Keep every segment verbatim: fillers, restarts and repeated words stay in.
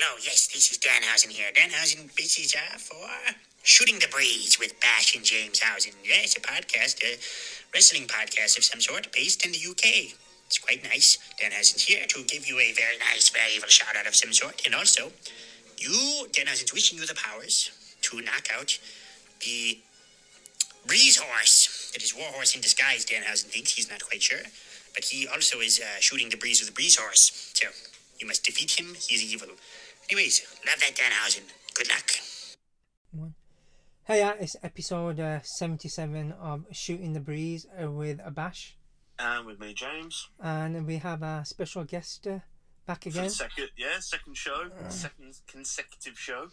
Hello, yes, this is Danhausen here. Danhausen, this is uh, for Shooting the Breeze with Bash and Jameshausen. Yeah, it's a podcast, a wrestling podcast of some sort, based in the U K. It's quite nice. Danhausen's here to give you a very nice, very evil shout-out of some sort. And also, you, Danhausen's wishing you the powers to knock out the Breeze Horse. That is Warhorse in disguise, Danhausen thinks. He's not quite sure. But he also is uh, shooting the breeze with the Breeze Horse. So, you must defeat him. He's evil. Anyways, love that, Danhausen. Good luck. Hey, yeah, it's episode uh, seventy-seven of Shooting the Breeze uh, with Abash. And with me, James. And we have a special guest uh, back again. Second, yeah, second show, uh, second consecutive show.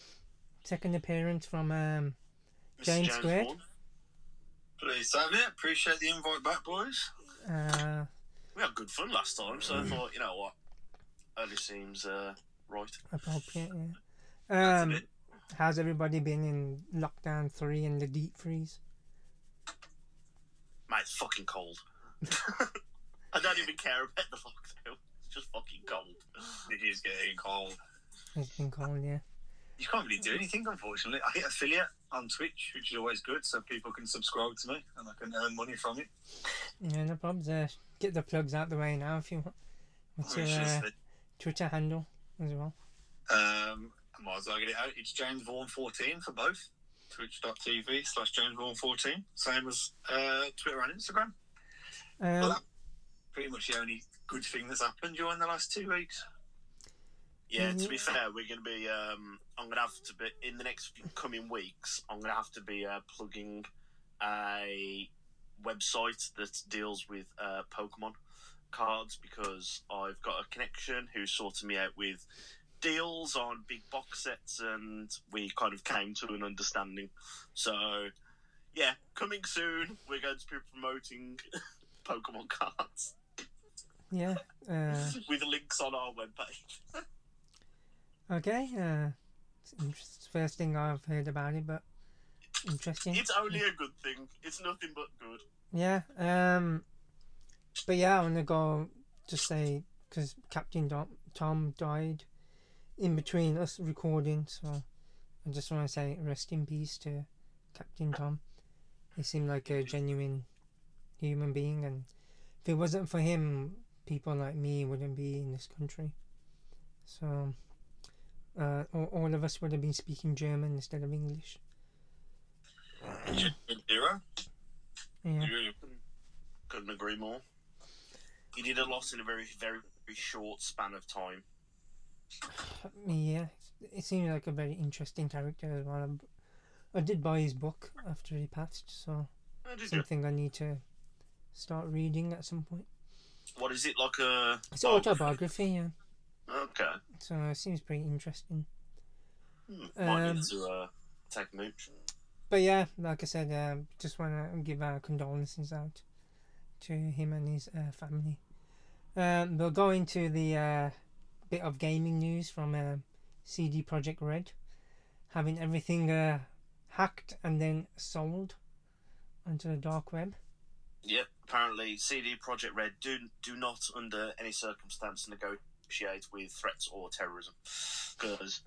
Second appearance from um, James, James Squared. Please, have it. Appreciate the invite back, boys. Uh, we had good fun last time, so I thought, you know what, only seems... Uh, Right. Appropriate, yeah. Um, how's everybody been in lockdown three and the deep freeze? Mate, it's fucking cold. I don't even care about the lockdown. It's just fucking cold. It is getting cold. It's been cold, yeah. You can't really do anything, unfortunately. I hit affiliate on Twitch, which is always good, so people can subscribe to me and I can earn money from it. Yeah, no problems. Uh, get the plugs out the way now if you want. What's your uh, Twitter handle? As well. Um, I might as well get it out. It's James Vaughan fourteen for both. Twitch.tv slash James Vaughan fourteen. Same as uh, Twitter and Instagram. Um, well, that's pretty much the only good thing that's happened during the last two weeks. Yeah, mm-hmm. To be fair, we're going to be. Um, I'm going to have to be in the next coming weeks. I'm going to have to be uh, plugging a website that deals with uh, Pokemon cards, because I've got a connection who sorted me out with deals on big box sets, and we kind of came to an understanding. So, yeah, coming soon, we're going to be promoting Pokemon cards. Yeah. Uh... with links on our webpage. Okay. Uh, it's interesting. First thing I've heard about it, but interesting. It's only a good thing. It's nothing but good. Yeah. Um... But yeah, I'm going to go just say, because Captain Tom died in between us recording, so I just want to say rest in peace to Captain Tom. He seemed like a genuine human being, and if it wasn't for him, people like me wouldn't be in this country. So uh, all of us would have been speaking German instead of English. Yeah. You couldn't agree more. He did a lot in a very, very, very short span of time. Yeah, it seemed like a very interesting character as well. I did buy his book after he passed, so I something you? I need to start reading at some point. What is it, like a... It's an autobiography, yeah. Okay. So it seems pretty interesting. Hmm, might um, need to uh, take a mooch. But yeah, like I said, uh, just want to give our condolences out to him and his uh, family. Um, we'll go into the uh, bit of gaming news from uh, C D Projekt Red, having everything uh, hacked and then sold onto the dark web. Yep, apparently C D Projekt Red do do not under any circumstance negotiate with threats or terrorism, because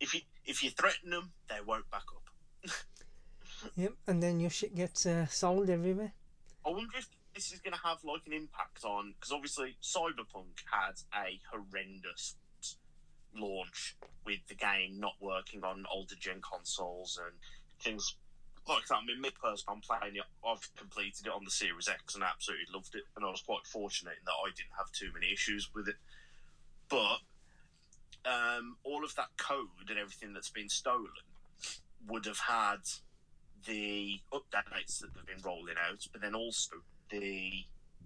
if you if you threaten them, they won't back up. Yep, and then your shit gets uh, sold everywhere. I wonder if this is going to have like an impact on, because obviously Cyberpunk had a horrendous launch with the game not working on older gen consoles and things like that. I mean, me personally, I'm playing it. I've completed it on the Series X and I absolutely loved it, and I was quite fortunate in that I didn't have too many issues with it. But um, all of that code and everything that's been stolen would have had the updates that they've been rolling out, but then also the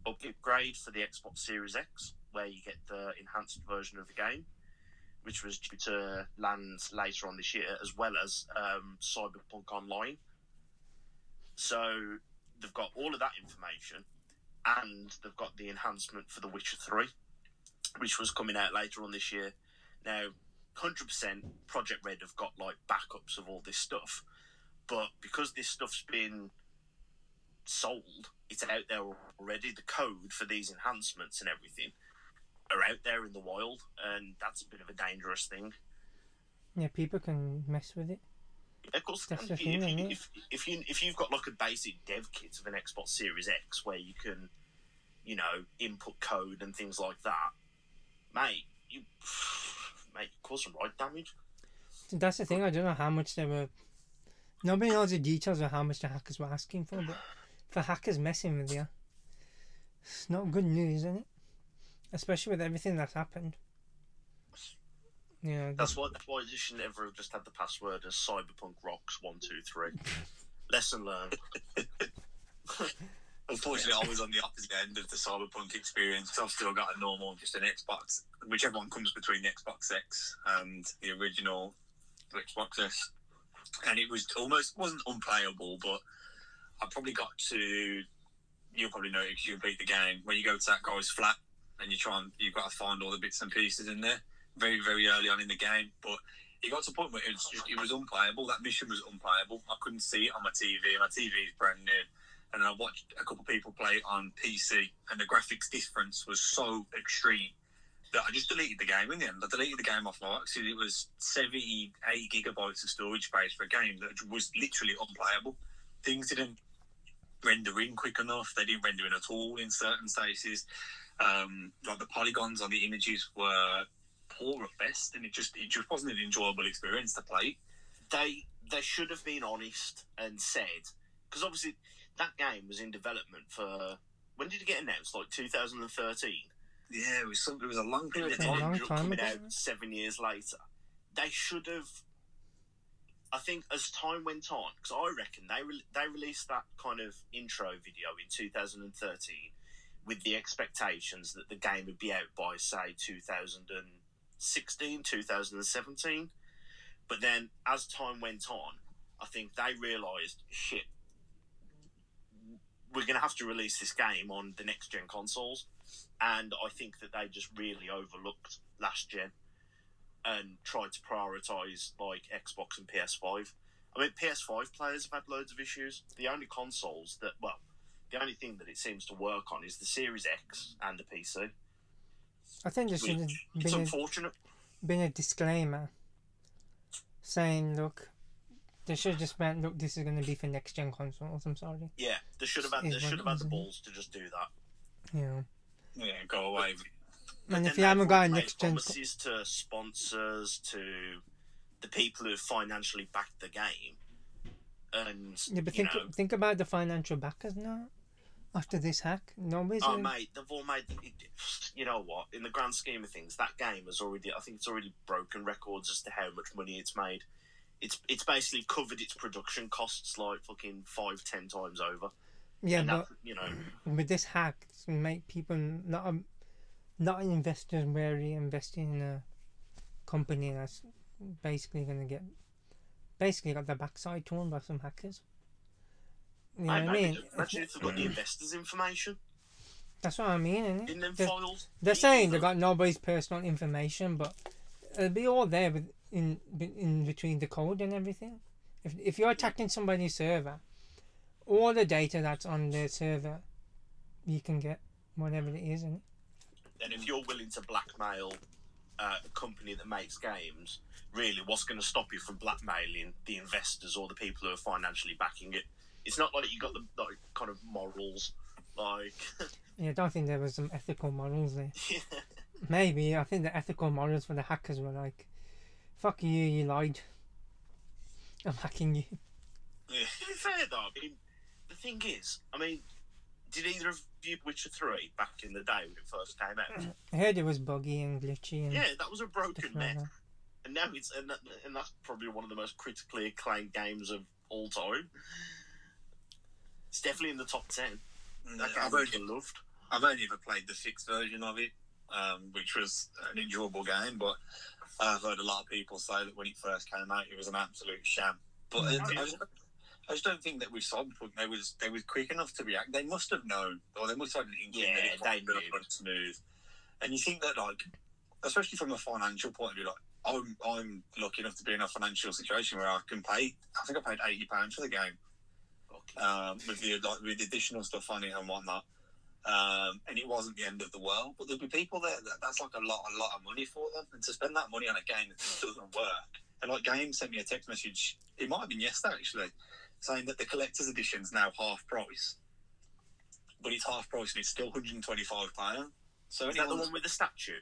upgrade for the Xbox Series X, where you get the enhanced version of the game, which was due to land later on this year, as well as um, Cyberpunk Online. So they've got all of that information, and they've got the enhancement for The Witcher three, which was coming out later on this year. Now, one hundred percent Projekt Red have got like backups of all this stuff, but because this stuff's been sold, it's out there already. The code for these enhancements and everything are out there in the wild, and that's a bit of a dangerous thing. Yeah, people can mess with it. Of course, that's the thing, if, you, if, if you if you've got like a basic dev kit of an Xbox Series X where you can, you know, input code and things like that, mate, you mate you cause some ride damage. That's the thing. I don't know how much they were. Nobody knows the details of how much the hackers were asking for, but for hackers messing with you, it's not good news, isn't it? Especially with everything that's happened. Yeah, that's why. That's why you should never have just had the password as Cyberpunk Rocks one two three. Lesson learned. Unfortunately, I was on the opposite end of the Cyberpunk experience. I've still got a normal, just an Xbox, whichever one comes between the Xbox X and the original Xbox S, and it was almost wasn't unplayable, but I probably got to. You'll probably know it because you complete the game when you go to that guy's flat and you try and you've got to find all the bits and pieces in there. Very, very early on in the game, but it got to a point where it was, just, it was unplayable. That mission was unplayable. I couldn't see it on my T V. My T V is brand new. And I watched a couple of people play it on P C, and the graphics difference was so extreme that I just deleted the game in the end. I deleted the game off my because it was seventy-eight gigabytes of storage space for a game that was literally unplayable. Things didn't render in quick enough. They didn't render in at all in certain stages. Um, like the polygons on the images were... poor at best, and it just it just wasn't an enjoyable experience to play. They they should have been honest and said, because obviously that game was in development for when did it get announced? Like two thousand thirteen. Yeah, it was some, it was a long period of time, long time coming out seven years later. They should have. I think as time went on, because I reckon they re- they released that kind of intro video in two thousand thirteen with the expectations that the game would be out by say two thousand sixteen, two thousand seventeen, but then as time went on, I think they realised, shit, we're going to have to release this game on the next gen consoles, and I think that they just really overlooked last gen and tried to prioritise like Xbox and P S five. I mean, P S five players have had loads of issues. The only consoles that, well, the only thing that it seems to work on is the Series X and the P C. I think there should have been a, been a disclaimer saying, look, they should have just meant, look, this is going to be for next-gen consoles, I'm sorry. Yeah, they should have had, they should have had the balls to just do that. Yeah. Yeah, go away. But, and if you haven't got a next-gen... promises to sponsors, to the people who financially backed the game, and, yeah, but think, know, think about the financial backers now. After this hack, nobody's... Oh, mate, they've all made... You know what? In the grand scheme of things, that game has already... I think it's already broken records as to how much money it's made. It's it's basically covered its production costs like fucking five, ten times over. Yeah, and but... That, you know... With this hack, it's going to make people... Not um, not investors wary investing in a company that's basically going to get... Basically got their backside torn by some hackers. You know I, what I mean? Imagine if they've got the investors' information. That's what I mean, isn't it? In them they're, files. They're saying they've got nobody's personal information, but it'll be all there with, in in between the code and everything. If if you're attacking somebody's server, all the data that's on their server, you can get whatever it is, isn't it? And if you're willing to blackmail uh, a company that makes games, really, what's going to stop you from blackmailing the investors or the people who are financially backing it? It's not like you got the like, kind of morals, like. Yeah, I don't think there was some ethical morals there. Yeah. Maybe I think the ethical morals for the hackers were like, "Fuck you, you lied. I'm hacking you." Yeah. To be fair though, I mean, the thing is, I mean, did either of you Witcher three back in the day when it first came out? I heard it was buggy and glitchy. And yeah, that was a broken mess, like and now it's and, that, and that's probably one of the most critically acclaimed games of all time. It's definitely in the top ten. That yeah, I've, only, loved. I've only ever played the fixed version of it, um, which was an enjoyable game, but I've heard a lot of people say that when it first came out, it was an absolute sham. But oh, I, just, I just don't think that with Cyberpunk, they was they was quick enough to react. They must have known, or they must have had an inkling yeah, that it wasn't smooth. And you think that, like, especially from a financial point of view, like, I'm, I'm lucky enough to be in a financial situation where I can pay, I think I paid eighty pounds for the game. Um, with the like, with additional stuff on it and whatnot, um, and it wasn't the end of the world. But there'll be people there that that's like a lot, a lot of money for them, and to spend that money on a game that doesn't work, like Game sent me a text message, it might have been yesterday actually, saying that the collector's edition is now half price, but it's half price and it's still one hundred twenty-five pounds. So is that the one with the statue?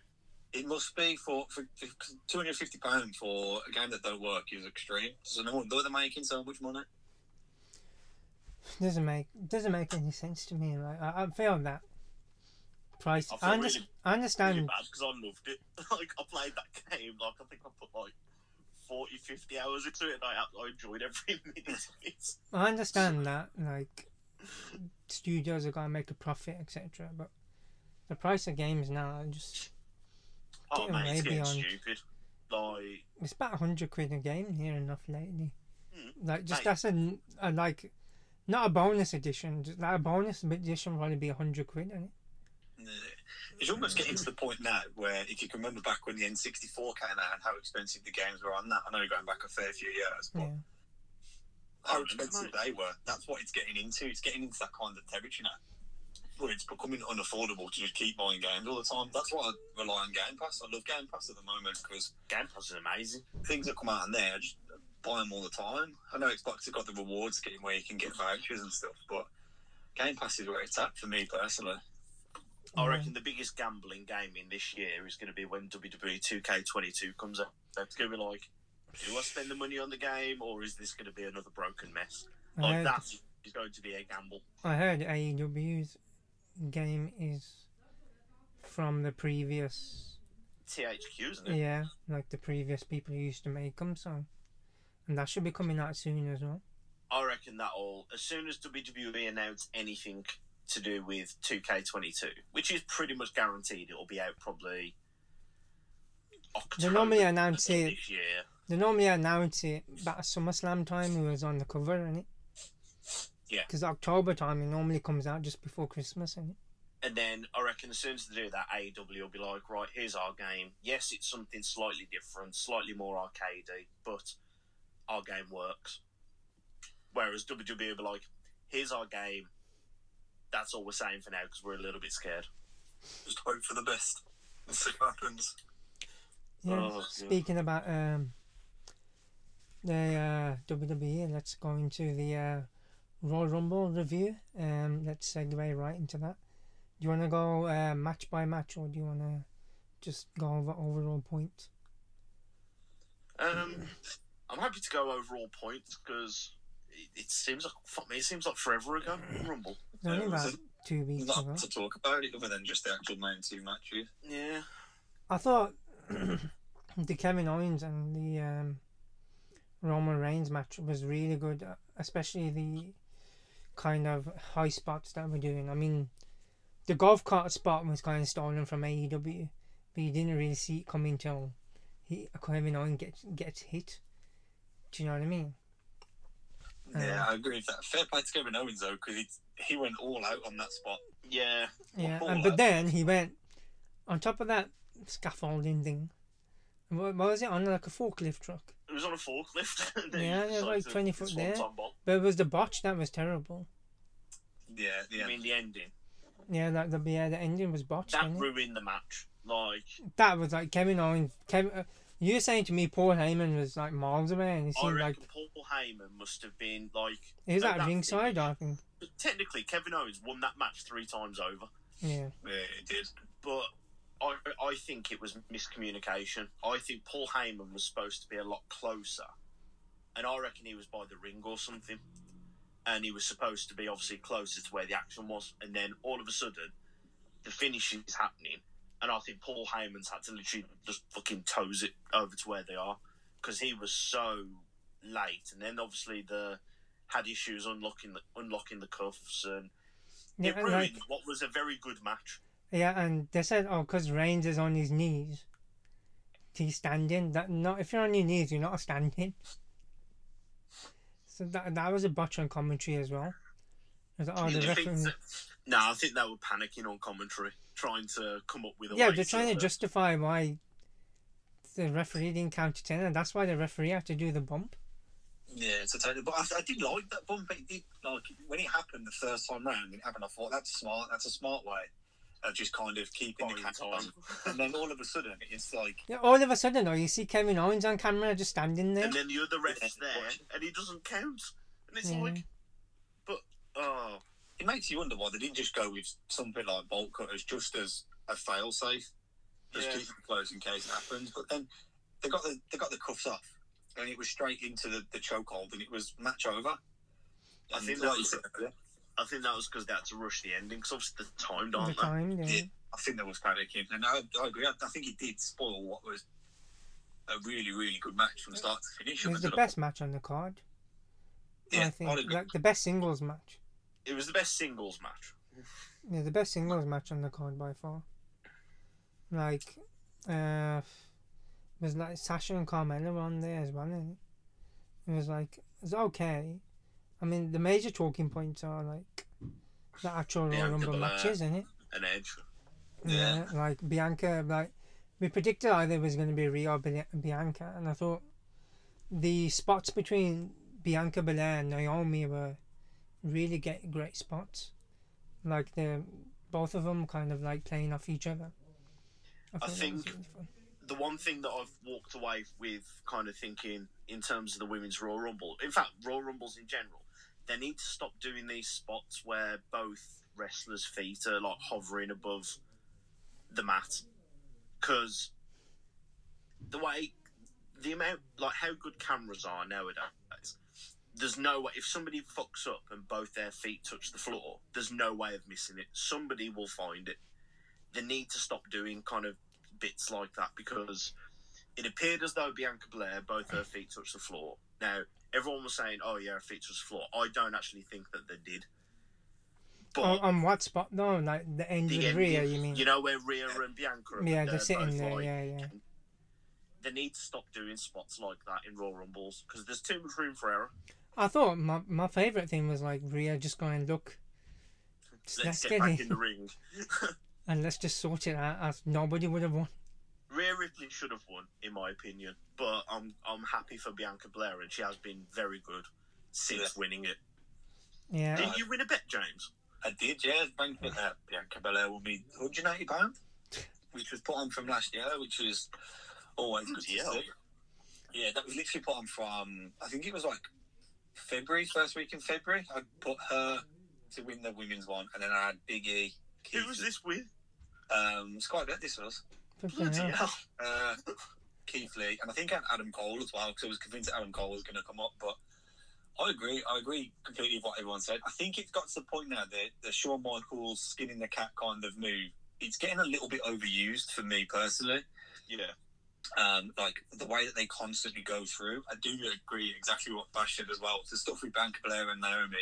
It must be for, for, for two hundred fifty pounds for a game that don't work is extreme. So no wonder they're making so much money. Doesn't make doesn't make any sense to me. Like I, I'm feeling that price. I, I, under, really, I understand. Really bad because I loved it. Like I played that game. Like I think I put like forty, fifty hours into it, and I, I enjoyed every minute of it. I understand that. Like studios are gonna make a profit, et cetera. But the price of games now are just. Oh man, it's getting stupid. Like it's about a hundred quid a game near enough lately. Mm, like just mate. that's a, a like. Not a bonus edition. Just like a bonus edition would probably be a hundred quid, isn't it? It's almost getting to the point now where, if you can remember back when the N sixty-four came out and how expensive the games were on that. I know you're going back a fair few years, but yeah. how expensive they were. That's what it's getting into. It's getting into that kind of territory now, where it's becoming unaffordable to just keep buying games all the time. That's why I rely on Game Pass. I love Game Pass at the moment because Game Pass is amazing. Things that come out on there. Just, buy them all the time. I know Xbox have got the rewards scheme where you can get vouchers and stuff, but Game Pass is where it's at for me personally. I reckon the biggest gambling game in this year is going to be when W W E two K twenty-two comes out. It's going to be like, do I spend the money on the game or is this going to be another broken mess? Like heard, that is going to be a gamble. I heard A E W's game is from the previous T H Q, isn't it? Yeah, like the previous people who used to make them, so and that should be coming out soon as well. I reckon that all, as soon as W W E announce anything to do with two K twenty-two, which is pretty much guaranteed, it'll be out probably October. They normally announce it this year. They normally announce it about SummerSlam time. It was on the cover, isn't it? Yeah. Because October time, it normally comes out just before Christmas, isn't it? And then I reckon as soon as they do that, A E W will be like, right, here's our game. Yes, it's something slightly different, slightly more arcadey, but our game works. Whereas W W E will be like, here's our game. That's all we're saying for now because we're a little bit scared. Just hope for the best and see what happens. Yeah, oh, speaking yeah. about um, the uh, W W E, let's go into the uh, Royal Rumble review. Um, let's segue right into that. Do you want to go uh, match by match or do you want to just go over overall points? Um... I'm happy to go overall points because it, it seems like fuck me, it seems like forever ago. Rumble. No, uh, about two weeks not ago. To talk about it other than just the actual main two matches. Yeah. I thought the Kevin Owens and the um, Roman Reigns match was really good, especially the kind of high spots that we're doing. I mean, the golf cart spot was kind of stolen from A E W, but you didn't really see it coming till he, Kevin Owens gets gets hit. Do you know what I mean? Yeah, um, I agree with that. Fair play to Kevin Owens though, because he went all out on that spot. Yeah. Yeah, and, but then he went on top of that scaffolding thing. What, what was it on? Like a forklift truck. It was on a forklift. Yeah, it was like twenty foot there. But it was the botch that was terrible. Yeah, yeah. I mean the ending. Yeah, like the yeah the ending was botched. That ruined it? The match. Like that was like Kevin Owens. Kevin. Uh, You're saying to me Paul Heyman was like miles away and he seemed like... I reckon like, Paul Heyman must have been like... He was at like ringside, I think. But technically, Kevin Owens won that match three times over. Yeah. Yeah, he did. But I I think it was miscommunication. I think Paul Heyman was supposed to be a lot closer. And I reckon he was by the ring or something. And he was supposed to be obviously closer to where the action was. And then all of a sudden, the finish is happening. And I think Paul Heyman's had to literally just fucking toes it over to where they are because he was so late. And then obviously the had issues unlocking the unlocking the cuffs and yeah, it ruined like, what was a very good match. Yeah, and they said, oh, because Reigns is on his knees, he's standing. That not if you're on your knees, you're not standing. So that that was a botch on commentary as well. I like, oh, the referee... that... No, I think they were panicking on commentary. Trying to come up with a yeah, way they're trying to, to justify why the referee didn't count to ten, and that's why the referee had to do the bump. Yeah, so totally. But I, I did like that bump. It did like when it happened the first time round. It happened. I thought that's smart. That's a smart way of just kind of keeping the cat on. And then all of a sudden, it's like... Yeah, all of a sudden, or you see Kevin Owens on camera just standing there. And then the other ref's there, and he doesn't count. And it's yeah. like... But, oh... It makes you wonder why they didn't just go with something like bolt cutters just as a fail-safe. Just yeah. keep them close in case it happens. But then they got the they got the cuffs off, and it was straight into the, the chokehold, and it was match over. I think, like was, I think that was because they had to rush the ending, because obviously they timed, aren't they? Timed, yeah. Yeah, I think there was panicking. And I, I agree. I, I think it did spoil what was a really, really good match from start to finish. It was the best match on the card. Yeah, I think. Like, the best singles match. It was the best singles match. Yeah, the best singles match on the card by far. Like, uh, it was like Sasha and Carmella were on there as well, and it was like, it was okay. I mean, the major talking points are like the actual Royal Rumble matches, isn't it? And Edge. Yeah. yeah. Like, Bianca, like, we predicted either it was going to be Rhea or Bianca, and I thought the spots between Bianca Belair and Naomi were really get great spots. Like, the both of them kind of like playing off each other. I, I think really the one thing that I've walked away with kind of thinking in terms of the women's Royal Rumble, in fact Royal Rumbles in general, they need to stop doing these spots where both wrestlers' feet are like hovering above the mat, because the way the amount like how good cameras are nowadays, there's no way, if somebody fucks up and both their feet touch the floor, there's no way of missing it. Somebody will find it. They need to stop doing kind of bits like that, because it appeared as though Bianca Belair, both her feet touched the floor. Now, everyone was saying, oh yeah, her feet touched the floor. I don't actually think that they did. But on, on what spot? No, like the end the of end, Rhea, you mean? You know, where Rhea yeah. and Bianca are. Yeah, they're sitting there, like, yeah, yeah. They need to stop doing spots like that in Royal Rumbles, because there's too much room for error. I thought my my favourite thing was like Rhea just going, look, let's, let's get, get back in, in the ring. And let's just sort it out, as nobody would have won. Rhea Ripley should have won, in my opinion. But I'm I'm happy for Bianca Belair, and she has been very good since yeah. winning it. Yeah. Did you win a bet, James? I did, yeah. Bianca Belair will be one hundred and eighty pounds, which was put on from last year, which was always good to see. Yeah, that was literally put on from, I think it was like February, first week in February. I put her to win the women's one, and then I had Big E. Keith. Who was this with? Um, it's quite a bit this was. Bloody hell. Uh, Keith Lee, and I think I had Adam Cole as well, because I was convinced that Adam Cole was going to come up. But I agree, I agree completely with what everyone said. I think it's got to the point now that the Shawn Michaels skinning the cat kind of move, it's getting a little bit overused for me personally. Yeah. Um, like the way that they constantly go through, I do agree exactly what Bash said as well. The stuff with Bianca Belair and Naomi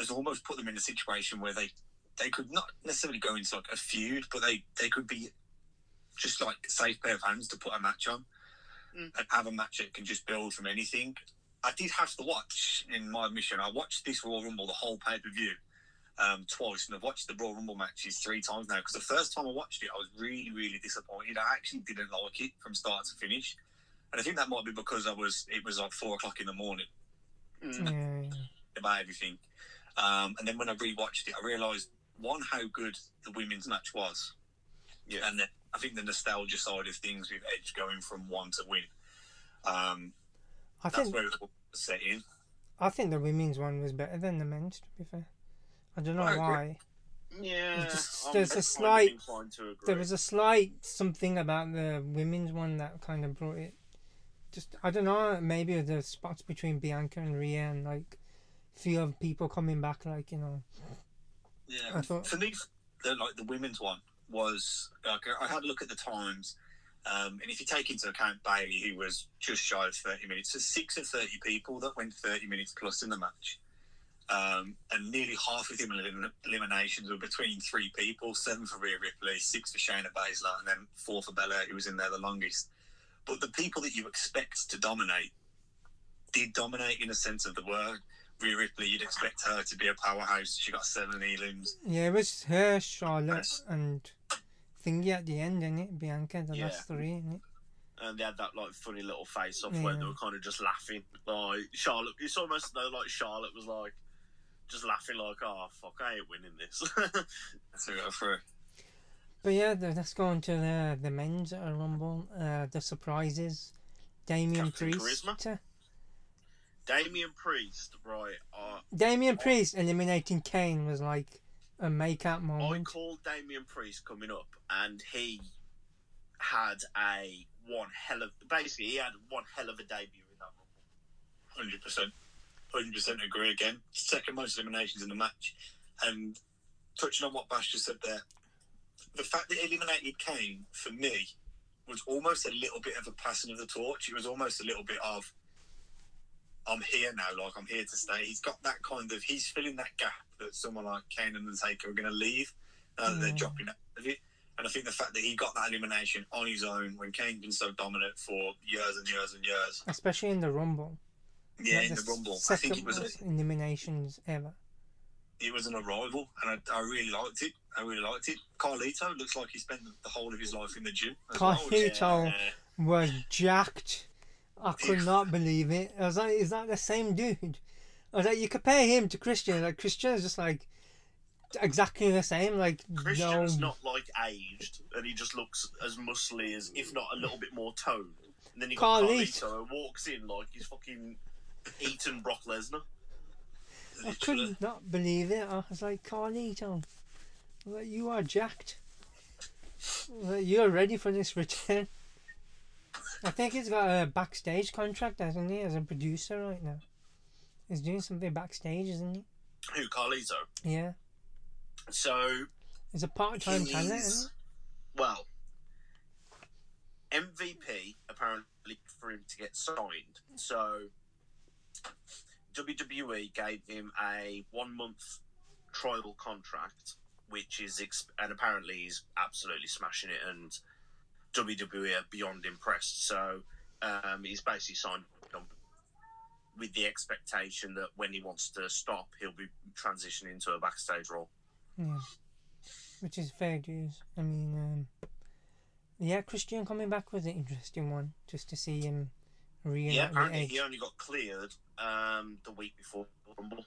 has almost put them in a situation where they, they could not necessarily go into like a feud, but they, they could be just like safe pair of hands to put a match on mm. and have a match that can just build from anything. I did have to watch, in my mission, I watched this Royal Rumble, the whole pay-per-view, um, twice, and I've watched the Royal Rumble matches three times now, because the first time I watched it, I was really, really disappointed. I actually didn't like it from start to finish. And I think that might be because I was, it was like four o'clock in the morning mm. about everything. Um, and then when I rewatched it, I realised, one, how good the women's match was. Yeah. And the, I think the nostalgia side of things with Edge going from one to win. Um, I that's think, where it was set in. I think the women's one was better than the men's, to be fair. I don't know I why. Yeah. Just, there's a slight, there was a slight something about the women's one that kind of brought it. Just, I don't know, maybe the spots between Bianca and Rhea and like few of people coming back, like, you know. Yeah, thought... for me, the, like the women's one was, like, I had a look at the times, um, and if you take into account Bailey, who was just shy of thirty minutes, there's six of thirty people that went thirty minutes plus in the match, um, and nearly half of them eliminations were between three people: seven for Rhea Ripley, six for Shayna Baszler, and then four for Bella, who was in there the longest. But the people that you expect to dominate did dominate in a sense of the word. Rhea Ripley, you'd expect her to be a powerhouse. She got seven elims. Yeah, it was her, Charlotte, and Thingy at the end, innit? Bianca, the yeah. last three, innit? And they had that like funny little face-off yeah. where they were kind of just laughing. Like Charlotte, it's almost though like Charlotte was like just laughing, like, "Oh fuck, I ain't winning this." That's what I got through. But yeah, let's go on to the, the men's Rumble. Uh, the surprises. Damian Captain Priest. Charisma. Damian Priest, right. Uh, Damian Priest eliminating Kane was like a make-up moment. I called Damian Priest coming up, and he had a one hell of... Basically, he had one hell of a debut in that Rumble. one hundred percent. one hundred percent agree again. Second most eliminations in the match. And touching on what Bash just said there, the fact that he eliminated Kane, for me, was almost a little bit of a passing of the torch. It was almost a little bit of, I'm here now, like, I'm here to stay. He's got that kind of... He's filling that gap that someone like Kane and Undertaker are going to leave. Uh, yeah. They're dropping out of it. And I think the fact that he got that elimination on his own when Kane's been so dominant for years and years and years. Especially in the Rumble. Yeah, like in the, the Rumble. I think it was... A, eliminations ever. It was an arrival, and I, I really liked it. I really liked it. Carlito looks like he spent the whole of his life in the gym. Carlito well. yeah. was jacked. I could not believe it. I was like, is that the same dude? I was like, you compare him to Christian. Like, Christian is just like exactly the same. Like, Christian's no... not like aged, and he just looks as muscly as, if not a little bit more toned. And then he got Carlito, Carlito and walks in like he's fucking eaten Brock Lesnar. I could not believe it. I was like, Carlito, you are jacked. You are ready for this return. I think he's got a backstage contract, hasn't he, as a producer right now. He's doing something backstage, isn't he? Who, Carlito? Yeah. So... He's a part-time he's, talent, isn't he? Well, M V P, apparently, for him to get signed. So... W W E gave him a one-month tribal contract, which is, exp- and apparently he's absolutely smashing it, and W W E are beyond impressed. So um, he's basically signed with the expectation that when he wants to stop, he'll be transitioning into a backstage role. Yeah, which is fair dues. I mean, um, yeah, Christian coming back was an interesting one, just to see him reunite. Yeah, apparently he only got cleared Um, the week before Rumble.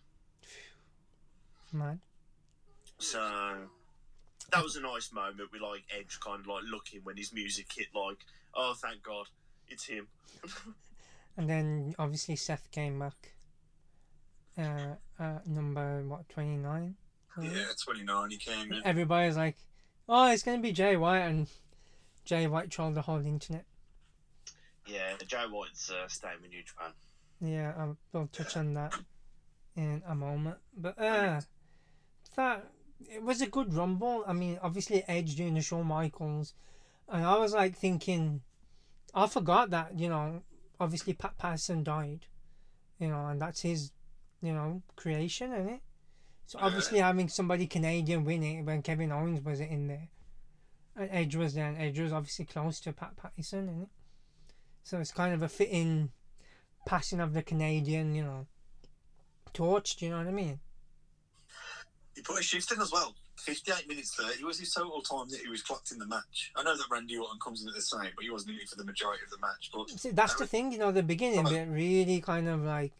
Mad. So that was a nice moment with like Edge kind of like looking when his music hit, like, oh thank God, it's him. And then obviously Seth came back. Uh, uh number what twenty nine. Yeah, twenty nine. He came in. Everybody's like, oh, it's gonna be Jay White, and Jay White trolled the whole internet. Yeah, Jay White's uh, staying in New Japan. Yeah, I'll, I'll touch on that in a moment. But uh, that it was a good Rumble. I mean, obviously Edge doing the Shawn Michaels, and I was like thinking, I forgot that, you know, obviously Pat Patterson died, you know, and that's his, you know, creation, isn't it? So obviously having somebody Canadian win it when Kevin Owens was in there, and Edge was there, and Edge was obviously close to Pat Patterson, isn't it? So it's kind of a fitting passing of the Canadian, you know, torch, do you know what I mean? He put a shift in as well. fifty-eight minutes there. It was his total time that he was clocked in the match. I know that Randy Orton comes in at the same, but he wasn't in it for the majority of the match. But See, that's that the was... thing, you know, the beginning, but really kind of like,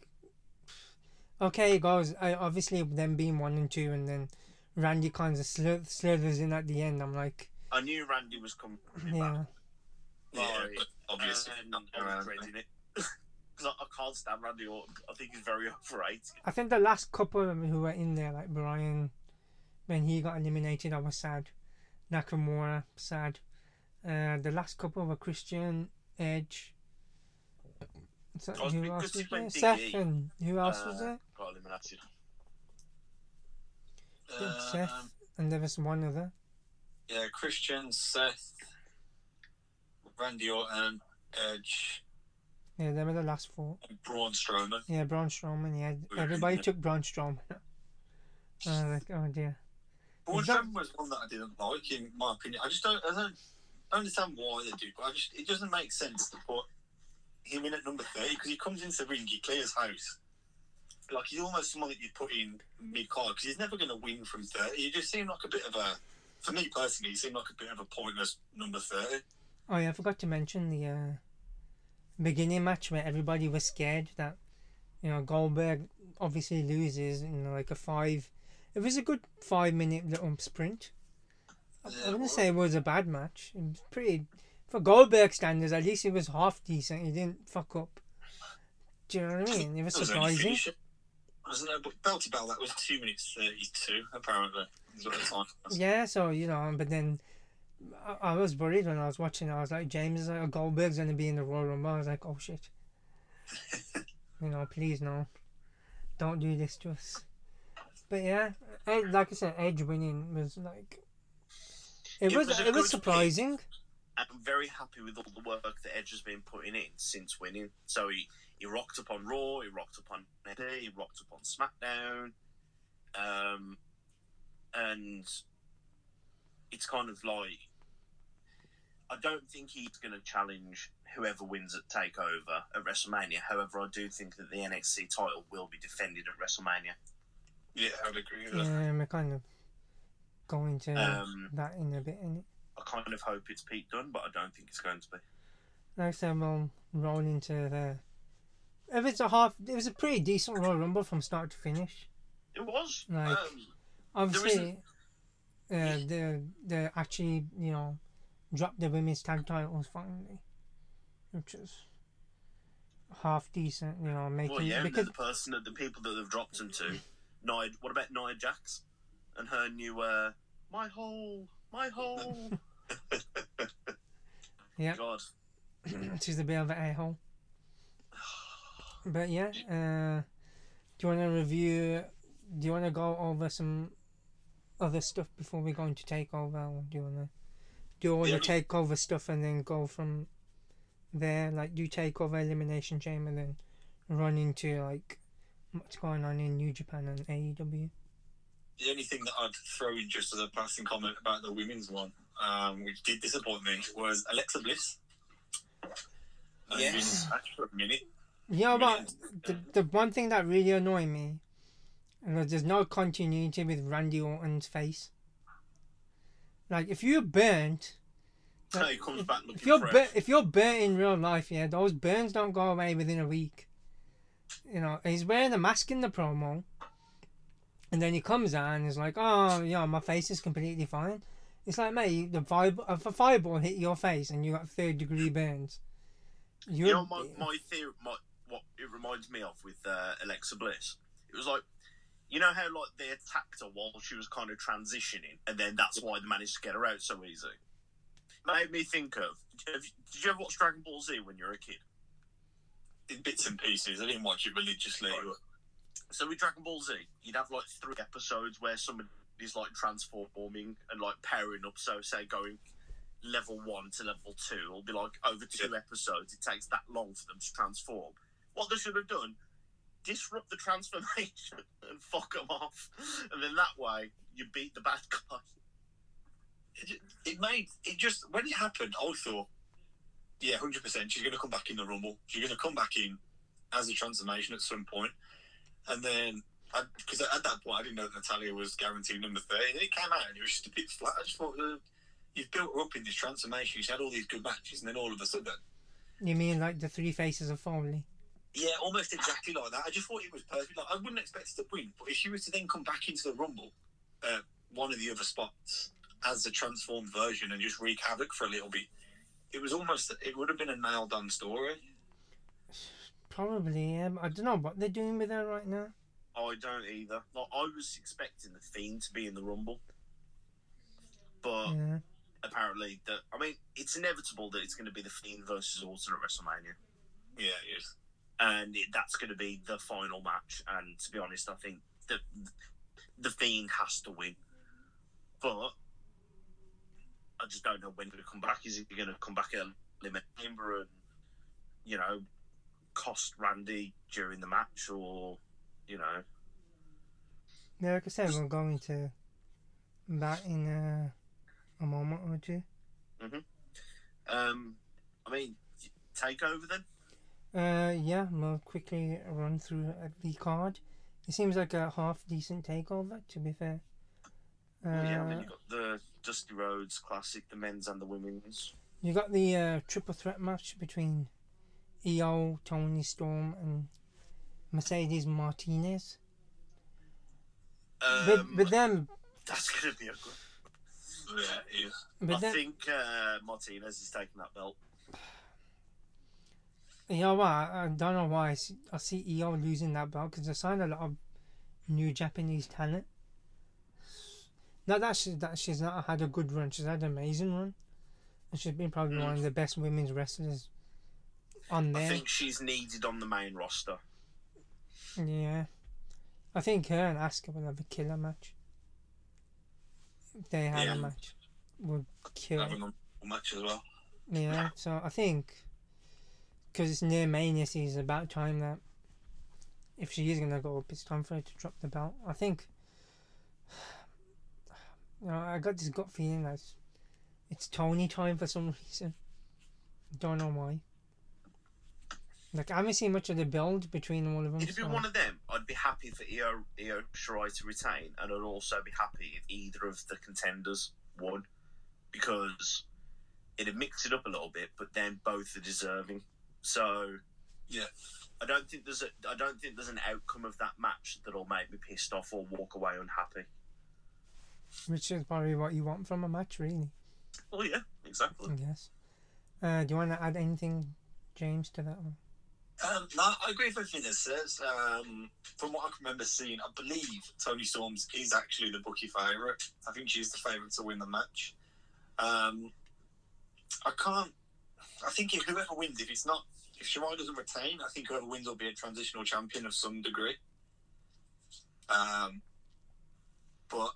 okay, it goes. I, obviously, them being one and two, and then Randy kind of slith- slithers in at the end. I'm like... I knew Randy was coming yeah. back. Yeah, like, but obviously. Uh, not uh, it. I can't stand Randy Orton. I think he's very overrated. I think the last couple who were in there, like Brian, when he got eliminated, I was sad. Nakamura, sad. Uh, the last couple were Christian, Edge. So, who else was there? Seth and who else uh, was there? Got eliminated. Um, Seth and there was one other. Yeah, Christian, Seth, Randy Orton, Edge. Yeah, they were the last four. And Braun Strowman. Yeah, Braun Strowman. Yeah, everybody took Braun Strowman. Uh, like, oh dear. Braun that... Strowman was one that I didn't like, in my opinion. I just don't, I don't understand why they do, but I just, it doesn't make sense to put him in at number thirty because he comes into the ring, he clears house. Like he's almost someone that you put in mid-card because he's never going to win from thirty. He just seemed like a bit of a, for me personally, he seemed like a bit of a pointless number thirty. Oh yeah, I forgot to mention the. Uh... beginning match where everybody was scared that, you know, Goldberg obviously loses in like a five. It was a good five minute little sprint. I wouldn't say it was a bad match. It was pretty... For Goldberg standards, at least it was half decent. He didn't fuck up. Do you know what I mean? It was surprising. Wasn't there? But bell to bell, that was two minutes thirty-two, apparently. Is what the time was. Yeah, so, you know, but then I, I was worried when I was watching. I was like, James is like, oh, Goldberg's going to be in the Royal Rumble. I was like, oh, shit. You know, please, no. Don't do this to us. But, yeah, Ed, like I said, Edge winning was, like... It, it was, was it was surprising. Pick. I'm very happy with all the work that Edge has been putting in since winning. So he, he rocked up on Raw, he rocked up on N X T, he rocked up on SmackDown. Um, and it's kind of like... I don't think he's going to challenge whoever wins at TakeOver at WrestleMania. However, I do think that the N X T title will be defended at WrestleMania. Yeah, I would agree with that. Um, I kind of go into um, that in a bit, innit? I kind of hope it's Pete Dunne, but I don't think it's going to be. Like I said, we'll roll into the... If it's a half... It was a pretty decent Royal Rumble from start to finish. It was. Like, um, obviously, uh, they they actually, you know, dropped the women's tag titles finally, which is half decent, you know, making... Well, yeah, because... the person, the people that they've dropped them to. Nia, what about Nia Jax and her new... Uh, my whole... My hole. Yeah. God. She's a bit of an a-hole. But yeah, uh, do you want to review? Do you want to go over some other stuff before we go into TakeOver? Or do you want to do all the TakeOver stuff and then go from there? Like, do TakeOver, Elimination Chamber, and then run into like what's going on in New Japan and A E W? The only thing that I'd throw in just as a passing comment about the women's one, um, which did disappoint me, was Alexa Bliss. Yes. Um, for a minute. Yeah, a minute. But the, the one thing that really annoyed me was there's no continuity with Randy Orton's face. Like, if you're burnt... Like, no, he comes if, back looking if you're fresh. Bu- if you're burnt in real life, yeah, those burns don't go away within a week. You know, he's wearing a mask in the promo. And then he comes out and is like, oh, yeah, my face is completely fine. It's like, mate, the vibe, if a fireball hit your face and you got third degree burns. You're... You know, my, my theory, my, what it reminds me of with uh, Alexa Bliss, it was like, you know how like they attacked her while she was kind of transitioning, and then that's why they managed to get her out so easy. Made me think of, did you ever watch Dragon Ball Z when you were a kid? In bits and pieces, I didn't watch it religiously. Right. So with Dragon Ball Z, you'd have like three episodes where somebody's like transforming and like pairing up. So say going level one to level two, it'll be like over two episodes. It takes that long for them to transform. What they should have done, disrupt the transformation and fuck them off. And then that way you beat the bad guy. It, it made, it just, when it happened, I thought, yeah, one hundred percent, she's going to come back in the Rumble. She's going to come back in as a transformation at some point. And then, because at that point I didn't know that Natalia was guaranteed number thirty. And it came out and it was just a bit flat. I just thought, uh, you've built her up in this transformation. She's had all these good matches, and then all of a sudden... You mean like the three faces of Foley? Yeah, almost exactly like that. I just thought it was perfect. Like, I wouldn't expect her to win, but if she was to then come back into the Rumble, uh, one of the other spots, as the transformed version and just wreak havoc for a little bit, it was almost... It would have been a nailed-on story. Probably, yeah. I don't know what they're doing with her right now. I don't either. Like, I was expecting The Fiend to be in the Rumble. But yeah. Apparently, the, I mean, it's inevitable that it's going to be The Fiend versus Orton at WrestleMania. Yeah, it is. And it, that's going to be the final match. And to be honest, I think the, the Fiend has to win. But I just don't know when he's going to come back. Is he going to come back at Elimination Chamber and, you know, cost Randy during the match, or you know, yeah, like I said, we're going to that in a, a moment or two. Mm-hmm. Um, I mean, take over then. Uh, yeah, we'll quickly run through the card. It seems like a half decent takeover, to be fair. Uh, yeah, I mean, you got the Dusty Rhodes Classic, the men's and the women's. You got the uh, triple threat match between Io, Tony Storm, and Mercedes Martinez. Um, but, but then... That's going to be a good... Yeah, he is. But I that... think uh, Martinez is taking that belt. You know what? I don't know why I see E O losing that belt because they signed a lot of new Japanese talent. Not that, she, that she's not had a good run, she's had an amazing run. And she's been probably mm. one of the best women's wrestlers on there. I think she's needed on the main roster. Yeah. I think her and Asuka will have a killer match. If they had yeah. a match, would kill. Having a match as well. Yeah, so I think. Because it's near Mania season, about time that if she is going to go up, it's time for her to drop the belt. I think, you know, I got this gut feeling that it's, it's Tony time for some reason. Don't know why. Like, I haven't seen much of the build between all of them. If so. It would be one of them, I'd be happy for Io, Io Shirai to retain, and I'd also be happy if either of the contenders won, because it'd mix it up a little bit, but then both are deserving. So, yeah, I don't think there's a, I don't think there's an outcome of that match that'll make me pissed off or walk away unhappy. Which is probably what you want from a match, really. Oh yeah, exactly. Yes. Uh, do you want to add anything, James, to that one? Um, no, I agree with everything that says. Um, from what I can remember seeing, I believe Toni Storm is actually the bookie favourite. I think she's the favourite to win the match. Um, I can't. I think if whoever wins, if it's not, if Shirai doesn't retain, I think whoever wins will be a transitional champion of some degree. Um, but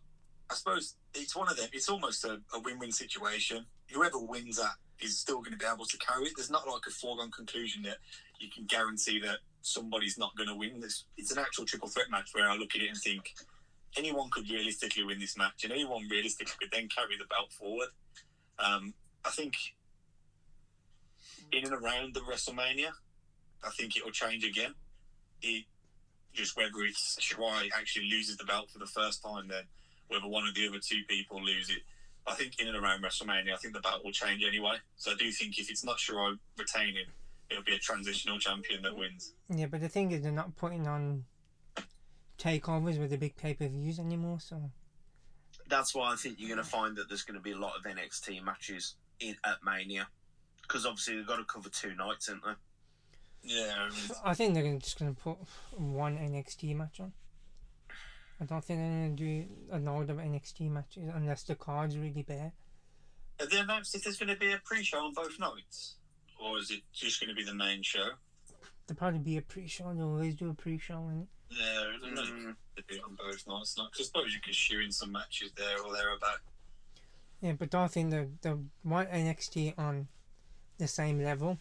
I suppose it's one of them. It's almost a, a win-win situation. Whoever wins that is still going to be able to carry it. There's not like a foregone conclusion that you can guarantee that somebody's not going to win this. It's an actual triple threat match where I look at it and think anyone could realistically win this match, and anyone realistically could then carry the belt forward. Um, I think. In and around the WrestleMania, I think it will change again. It just whether it's Shirai actually loses the belt for the first time, then whether one of the other two people lose it. I think in and around WrestleMania, I think the belt will change anyway. So I do think if it's not Shirai retaining, it'll be a transitional champion that wins. Yeah, but the thing is, they're not putting on takeovers with the big pay-per-views anymore. So that's why I think you're going to find that there's going to be a lot of N X T matches in at Mania. Because obviously they've got to cover two nights, haven't they? Yeah. I think they're just going to put one N X T match on. I don't think they're going to do a load of N X T matches unless the card's really bare. Have they announced if there's going to be a pre-show on both nights? Or is it just going to be the main show? There'll probably be a pre-show. They'll always do a pre-show, innit? Yeah, I don't know mm-hmm. if they do it on both nights. Because I suppose you could shoe in some matches there or thereabout. Yeah, but I think they they'll want N X T on the same level.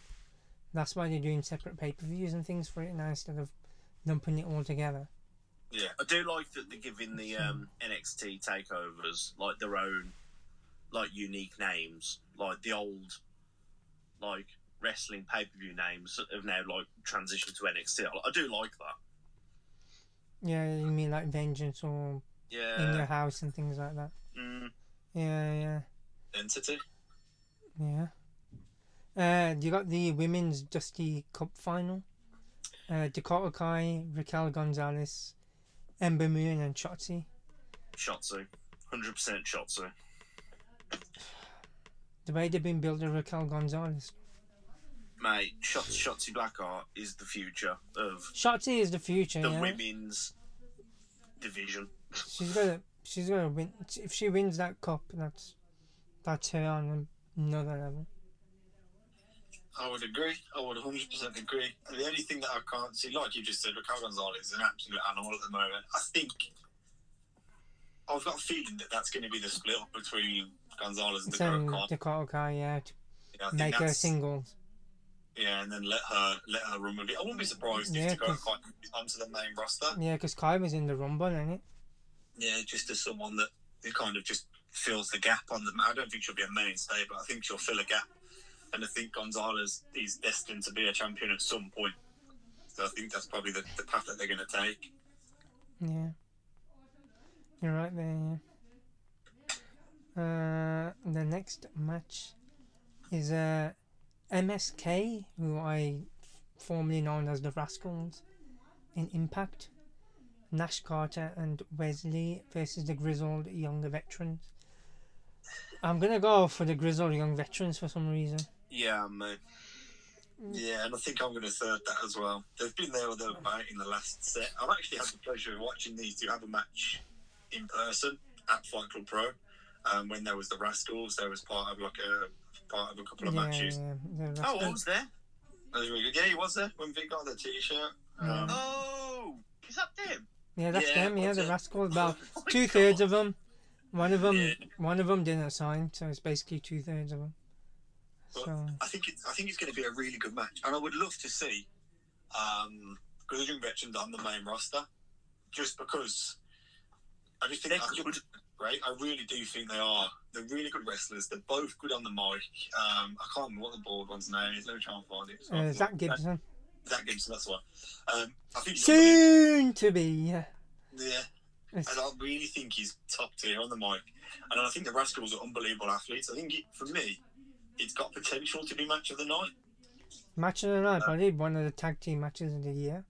That's why they're doing separate pay-per-views and things for it now instead of lumping it all together. Yeah, I do like that they're giving the um, N X T takeovers like their own, like unique names. Like the old, like wrestling pay-per-view names have now like transitioned to N X T. I do like that. Yeah, you mean like Vengeance or yeah. In Your House and things like that. Mm. Yeah, yeah. Entity. Yeah. Uh, you got the women's Dusty Cup final. Uh, Dakota Kai, Raquel Gonzalez, Ember Moon, and Shotzi. Shotzi, hundred percent Shotzi. The way they've been building Raquel Gonzalez, mate. Shot, Shotzi Blackheart is the future of. Shotzi is the future. The yeah. women's division. She's gonna, she's gonna win. If she wins that cup, that's that's her on another level. I would agree. I would one hundred percent agree. The only thing that I can't see, like you just said, Raquel Gonzalez is an absolute animal at the moment. I think I've got a feeling that that's going to be the split between Gonzalez and Dakota Kai. Dakota Kai, yeah. yeah Make her singles. Yeah, and then let her let her run with it. I wouldn't be surprised yeah, if Dakota Kai comes onto the main roster. Yeah, because Kai was in the Rumble, isn't it? Yeah, just as someone that kind of just fills the gap on the. I don't think she'll be a mainstay, but I think she'll fill a gap. And I think Gonzalez is destined to be a champion at some point. So I think that's probably the, the path that they're going to take. Yeah. You're right there, yeah. Uh, the next match is uh, M S K, who I formerly known as the Rascals, in Impact. Nash Carter and Wesley versus the Grizzled Young Veterans. I'm going to go for the Grizzled Young Veterans for some reason. Yeah, mate. Yeah, and I think I'm going to third that as well. They've been there or they're about in the last set. I've actually had the pleasure of watching these two have a match in person at Fight Club Pro. Um, when there was the Rascals, there was part of like a part of a couple of yeah, matches. Yeah, yeah. Oh, I was there. That was really good. Yeah, he was there when Vic got the T-shirt. Yeah. Um, oh, is that them? Yeah, that's yeah, them. Yeah, the it? Rascals. About oh two God. thirds of them. One of them, yeah. one of them didn't sign, so it's basically two thirds of them. But so I think it's I think it's going to be a really good match, and I would love to see um, Grizzled Young Veterans on the main roster, just because I just think they're good. Great, I really do think they are. They're really good wrestlers. They're both good on the mic. Um, I can't remember what the bald one's name is. Let me try and find it. So uh, Zach Gibson. Zach Gibson, that's one. Um, I think soon to be. Yeah. Yeah. And I really think he's top tier on the mic. And I think the Rascals are unbelievable athletes. I think it, for me, it's got potential to be match of the night. Match of the night, um, probably one of the tag team matches of the year.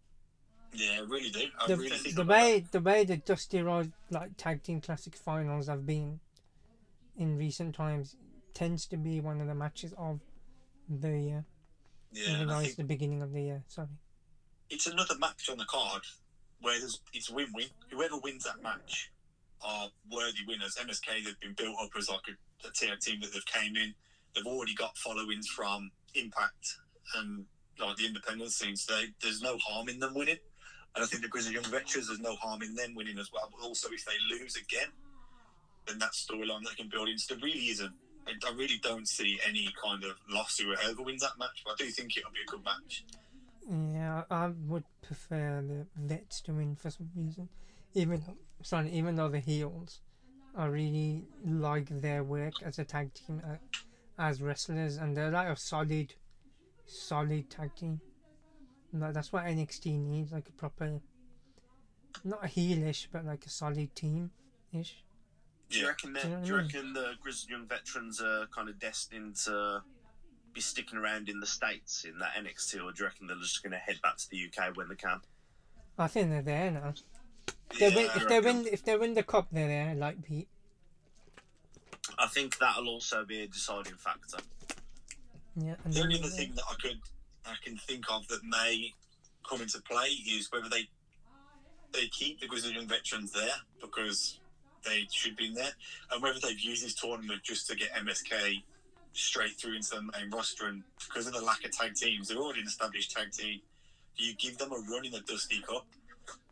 Yeah, I really do. I the, really think the way that. the way the Dusty Road like tag team classic finals have been in recent times tends to be one of the matches of the year. Yeah, even though it's the beginning of the year. Sorry, it's another match on the card where there's, it's win-win. Whoever wins that match are worthy winners. M S K, they've been built up as like a, a tier team that they've came in. They've already got followings from Impact and like the independent scene. So they, there's no harm in them winning. And I think the Grizzled Young Veterans, there's no harm in them winning as well. But also, if they lose again, then that storyline they can build into, so there really isn't. I really don't see any kind of loss to whoever wins that match. But I do think it'll be a good match. Yeah, I would prefer the Vets to win for some reason. Even, sorry, even though the heels, I really like their work as a tag team, uh, as wrestlers, and they're like a solid, solid tag team. Like, that's what N X T needs, like a proper, not a heelish, but like a solid team-ish. Do you reckon, do you know do you reckon the Grizzled Young Veterans are kind of destined to be sticking around in the States in that N X T, or do you reckon they're just going to head back to the U K when they can? I think they're there now. If they, yeah, win, if, they win, if they win the cup, they're there, like Pete. I think that'll also be a deciding factor. Yeah. The only other thing that I could... I can think of that may come into play is whether they they keep the Grizzled Young Veterans there because they should be in there, and whether they've used this tournament just to get M S K straight through into the main roster. And because of the lack of tag teams, they're already an established tag team. Do you give them a run in the Dusty Cup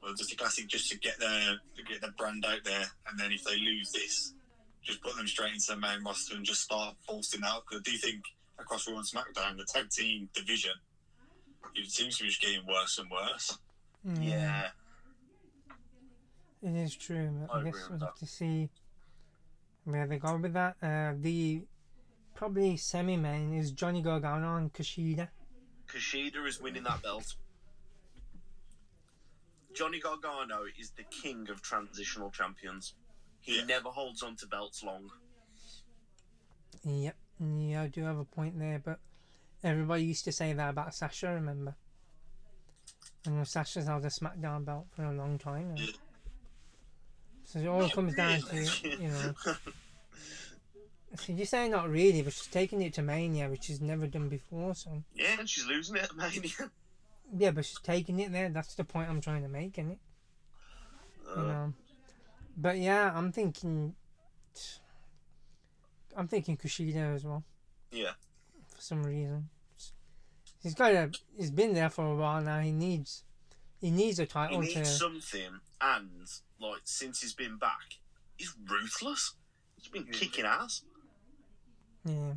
or the Dusty Classic just to get their to get their brand out there, and then if they lose this, just put them straight into the main roster and just start bolstering out? Because I do think across Raw and SmackDown, the tag team division, it seems to be just getting worse and worse. Mm. Yeah, it is true. I, I guess we'll have to see where they go with that. Uh, the probably semi-main is Johnny Gargano and Kushida. Kushida is winning that belt. Johnny Gargano is the king of transitional champions. He yeah. never holds on to belts long. Yep. Yeah, I do have a point there, but everybody used to say that about Sasha, remember? And Sasha's held a SmackDown belt for a long time. And... so it all comes down to, you know... so you say not really, but she's taking it to Mania, which she's never done before, so... yeah, and she's losing it at Mania. Yeah, but she's taking it there. That's the point I'm trying to make, isn't it? Uh... You know? But yeah, I'm thinking... I'm thinking Kushida as well. Yeah. For some reason, he's got a. He's been there for a while now. He needs. He needs a title. He needs to... something, and like since he's been back, he's ruthless. He's been yeah. kicking ass. Yeah.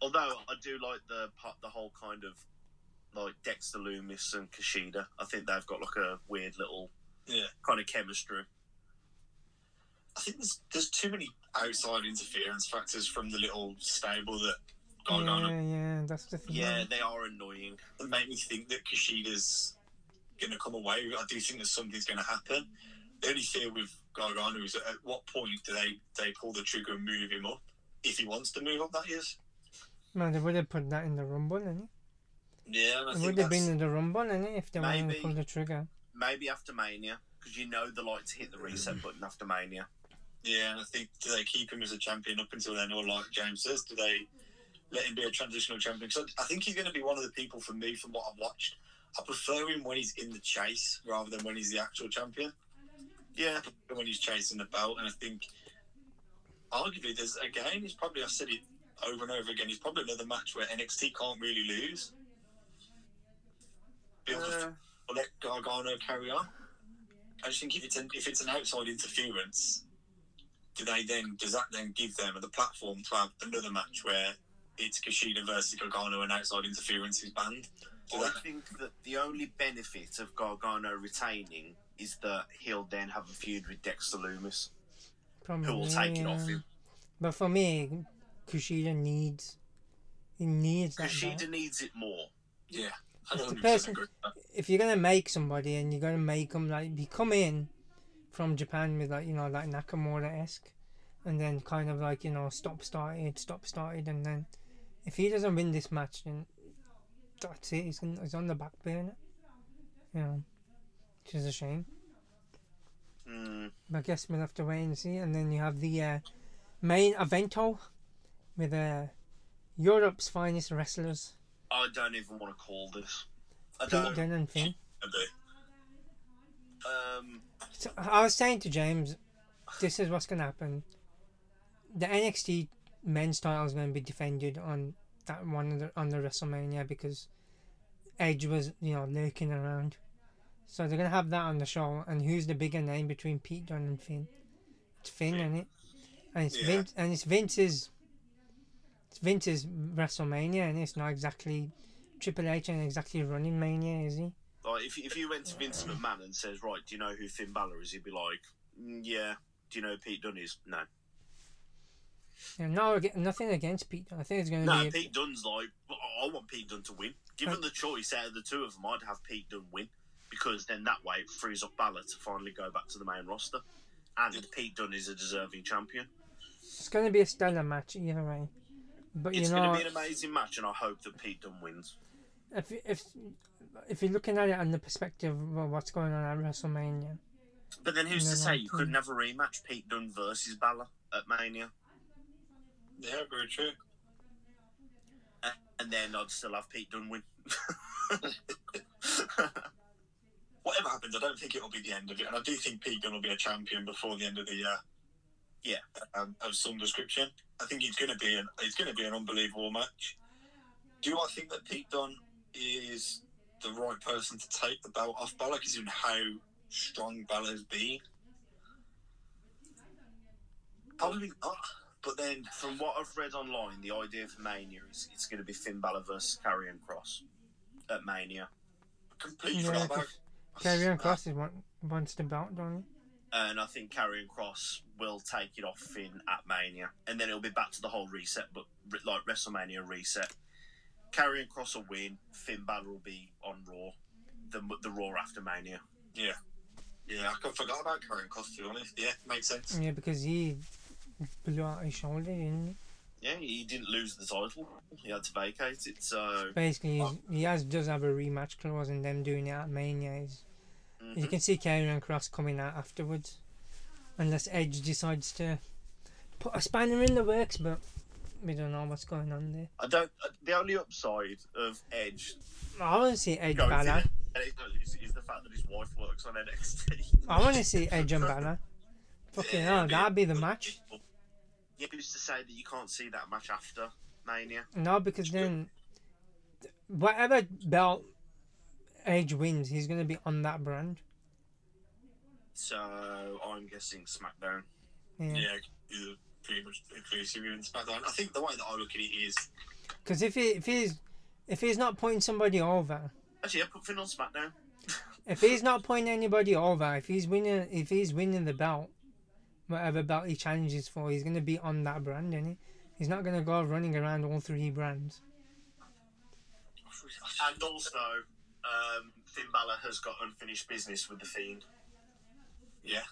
Although I do like the the whole kind of like Dexter Loomis and Kushida. I think they've got like a weird little yeah. kind of chemistry. I think there's there's too many outside interference factors from the little stable that Gargano. Yeah, yeah, that's the thing. Yeah, they are annoying. It made me think that Kushida's going to come away. I do think that something's going to happen. The only fear with Gargano is at what point do they, they pull the trigger and move him up? If he wants to move up, that is. Man, they would have put that in the Rumble, innit? Yeah, and I it think would have been in the Rumble, innit, if they wanted to pull the trigger. Maybe after Mania, because you know they like to hit the reset button after Mania. Yeah, and I think, do they keep him as a champion up until then, or like James says, do they let him be a transitional champion? Because I think he's going to be one of the people, for me, from what I've watched, I prefer him when he's in the chase rather than when he's the actual champion. Yeah, when he's chasing the belt. And I think, arguably, there's, again, he's probably, I've said it over and over again, he's probably another match where N X T can't really lose. He'll just uh, let Gargano carry on. I just think if it's an, if it's an outside interference, do they then, does that then give them the platform to have another match where it's Kushida versus Gargano and outside interference is banned? Well, I think that the only benefit of Gargano retaining is that he'll then have a feud with Dexter Lumis, probably, who will take yeah. it off him. But for me, Kushida needs he needs that. Kushida right? needs it more. Yeah. I if, the person, if you're gonna make somebody and you're gonna make them like be come in from Japan with like you know like Nakamura-esque, and then kind of like you know stop started, stop started, and then if he doesn't win this match, then that's it. He's, in, he's on the back burner, you know, which is a shame. Mm. But I guess we'll have to wait and see. And then you have the uh, main evento with uh, Europe's finest wrestlers. I don't even want to call this. I don't. Pete Dunne and Finn. I do. Um, so I was saying to James, this is what's going to happen. The N X T men's title is going to be defended on that one on the, on the WrestleMania because Edge was, you know, lurking around. So they're going to have that on the show. And who's the bigger name between Pete Dunne and Finn? It's Finn, yeah. isn't it? And it's yeah. Vince. And it's Vince's. Vince's WrestleMania, and it's not exactly Triple H and exactly running Mania, is he? Like, if if you went to Vince McMahon and says, right, do you know who Finn Balor is? He'd be like, mm, yeah. Do you know who Pete Dunne is? No. Yeah, no, nothing against Pete. I think it's going to no, be. No, Pete Dunne's like, I want Pete Dunne to win. Given uh, the choice out of the two of them, I'd have Pete Dunne win because then that way it frees up Balor to finally go back to the main roster, and yeah. Pete Dunne is a deserving champion. It's going to be a stellar match either way. But it's going to be an amazing match, and I hope that Pete Dunne wins. If if if you're looking at it on the perspective of what's going on at WrestleMania, but then who's to say you couldn't have a rematch Pete Dunne versus Balor at Mania? Yeah, very true. And, and then I'd still have Pete Dunne win. Whatever happens, I don't think it'll be the end of it, and I do think Pete Dunne will be a champion before the end of the year. Yeah, um, of some description. I think it's going to be an it's going to be an unbelievable match. Do I think that Pete Dunne is the right person to take the belt off Balor, because in how strong Balor's been? Probably not. But then, from what I've read online, the idea for Mania is it's going to be Finn Balor versus Karrion Kross at Mania. Completely yeah, forgot about Karrion Kross is one, wants the belt, don't he? And I think Karrion Kross will take it off Finn at Mania. And then it'll be back to the whole reset, but like WrestleMania reset. Karrion Kross will win. Finn Balor will be on Raw. The the Raw after Mania. Yeah. Yeah, I forgot about Karrion Kross, to be honest. Yeah, makes sense. Yeah, because he blew out his shoulder, didn't he? Yeah, he didn't lose the title. He had to vacate it, so... Basically, oh. he has does have a rematch clause, and them doing it at Mania is... Mm-hmm. You can see Karrion Kross coming out afterwards, unless Edge decides to put a spanner in the works, but we don't know what's going on there. I don't. The only upside of Edge, I want to see Edge and Balor, is the fact that his wife works on N X T. I want to see Edge and Balor. Fucking hell, yeah, that'd be the match. Yeah, who's to say that you can't see that match after Mania? No, because then whatever belt Edge wins, he's going to be on that brand. So, I'm guessing SmackDown. Yeah, yeah, pretty much inclusive in SmackDown. I think the way that I look at it is... Because if, he, if, he's, if he's not putting somebody over... Actually, I put Finn on SmackDown. If he's not putting anybody over, if he's winning if he's winning the belt, whatever belt he challenges for, he's going to be on that brand, isn't he? He's not going to go running around all three brands. And also... Um, Finn Balor has got unfinished business with The Fiend. Yeah.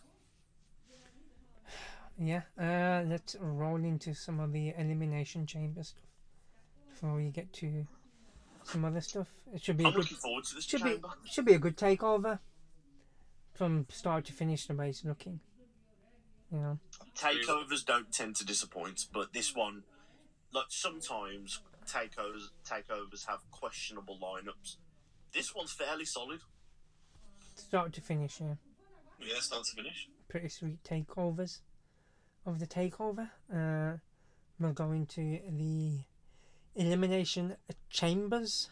Yeah. Uh, let's roll into some of the Elimination Chamber stuff before we get to some other stuff. It should be. I'm a good, looking forward to this should chamber. Be, should be a good takeover from start to finish. The way it's looking. Yeah. Takeovers don't tend to disappoint, but this one, like, sometimes takeovers takeovers have questionable lineups. This one's fairly solid. Start to finish, yeah. Yeah, start to finish. Pretty sweet takeovers of the takeover. Uh, we'll go into the Elimination Chambers.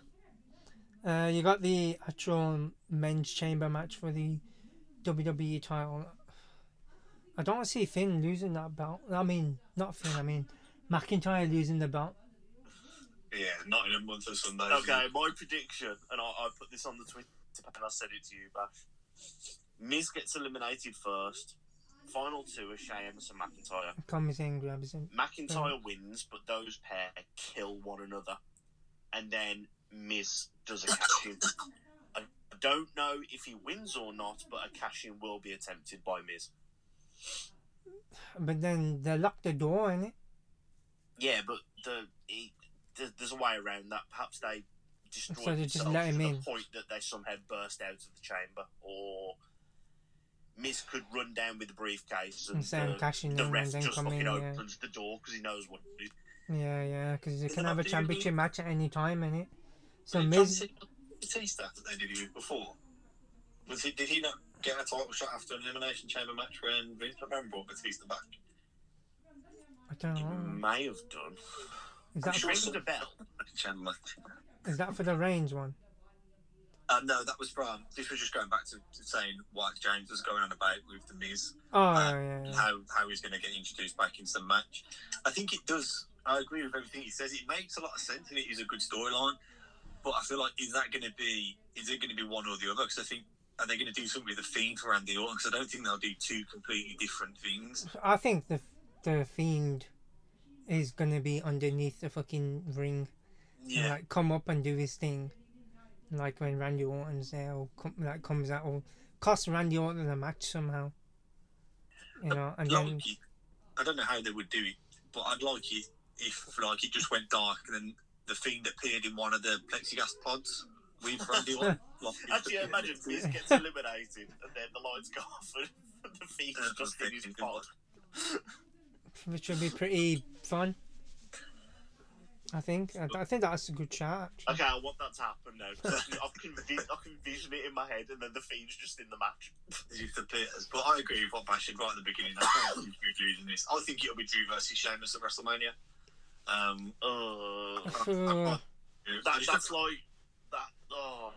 Uh, you got the actual men's chamber match for the W W E title. I don't see Finn losing that belt. I mean, not Finn, I mean McIntyre losing the belt. Yeah, not in a month or Sunday. Okay, my prediction, and I, I put this on the Twitter and I said it to you, Bash. Miz gets eliminated first. Final two are Shea Evans and McIntyre. Comes in, grabs him. McIntyre yeah. wins, but those pair kill one another. And then Miz does a cash-in. I don't know if he wins or not, but a cash-in will be attempted by Miz. But then they lock the door, innit? Yeah, but the he, there's a way around that. Perhaps they destroy so themselves just let him to in. The point that they somehow burst out of the chamber, or Miz could run down with the briefcase and, and the, the ref and just fucking in, opens yeah. the door because he knows what to do. Yeah, yeah, because they can have a championship mean? match at any time, innit? So did Miz... John Batista that they did before? Was he, did he not get a title shot after an Elimination Chamber match when Vince McMahon brought Batista back? I don't know. He may have done. Is that, sure for... the bell. Is that for the Reigns one? Uh, no, that was from... This was just going back to saying what James was going on about with the Miz. Oh, uh, yeah, yeah. How, how he's going to get introduced back into the match. I think it does... I agree with everything he says. It makes a lot of sense and it is a good storyline. But I feel like, is that going to be... Is it going to be one or the other? Because I think... Are they going to do something with The Fiend for Randy Orton? Because I don't think they'll do two completely different things. I think the the Fiend is going to be underneath the fucking ring. Yeah. And, like, come up and do his thing. Like when Randy Orton's there, or com- like comes out, or cost Randy Orton a match somehow. You know, and like then... it, I don't know how they would do it, but I'd like it if, like, it just went dark and then The Fiend appeared in one of the plexiglass pods. We've Randy Orton. Actually, imagine Miz gets eliminated and then the lights go off and the Fiend's uh, just in his pod. Which would be pretty fun. I think. I, I think that's a good chat. Actually. Okay, I want that to happen now. I can, envis- I can envision it in my head, and then the Fiend's just in the match. But I agree with what Bash said right at the beginning. I think you're losing this. I think it'll be Drew versus Sheamus at WrestleMania. Um, uh, uh, that, that's like that. Oh,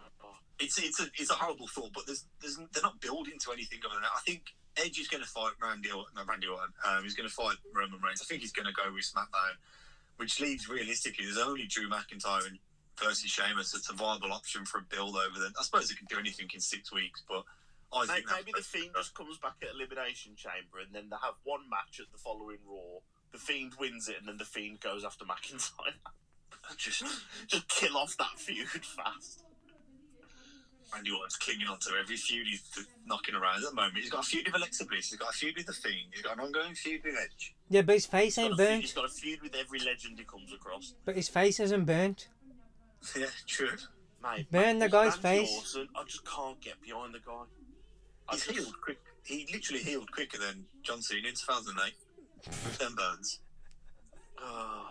it's it's a it's a horrible thought, but there's there's they're not building to anything other than that. I think Edge is going to fight Randy Orton. No, Randy Orton. Um, he's going to fight Roman Reigns. I think he's going to go with SmackDown. Which leaves, realistically, there's only Drew McIntyre and versus Sheamus. It's a viable option for a build over then. I suppose they can do anything in six weeks, but I maybe, think... Maybe The Fiend just comes back at Elimination Chamber and then they have one match at the following Raw. The Fiend wins it and then The Fiend goes after McIntyre. just, just kill off that feud fast. Randy Orton's clinging on to every feud he's knocking around at the moment. He's got a feud with Alexa Bliss, he's got a feud with The Fiend, he's got an ongoing feud with Edge. Yeah, but his face ain't burnt. He's got a feud with every legend he comes across. But his face isn't burnt. Yeah, true. Mate, burn the guy's face. Orton, I just can't get behind the guy. He's just... healed quick. He literally healed quicker than John Cena in two thousand eight. With them burns. Oh,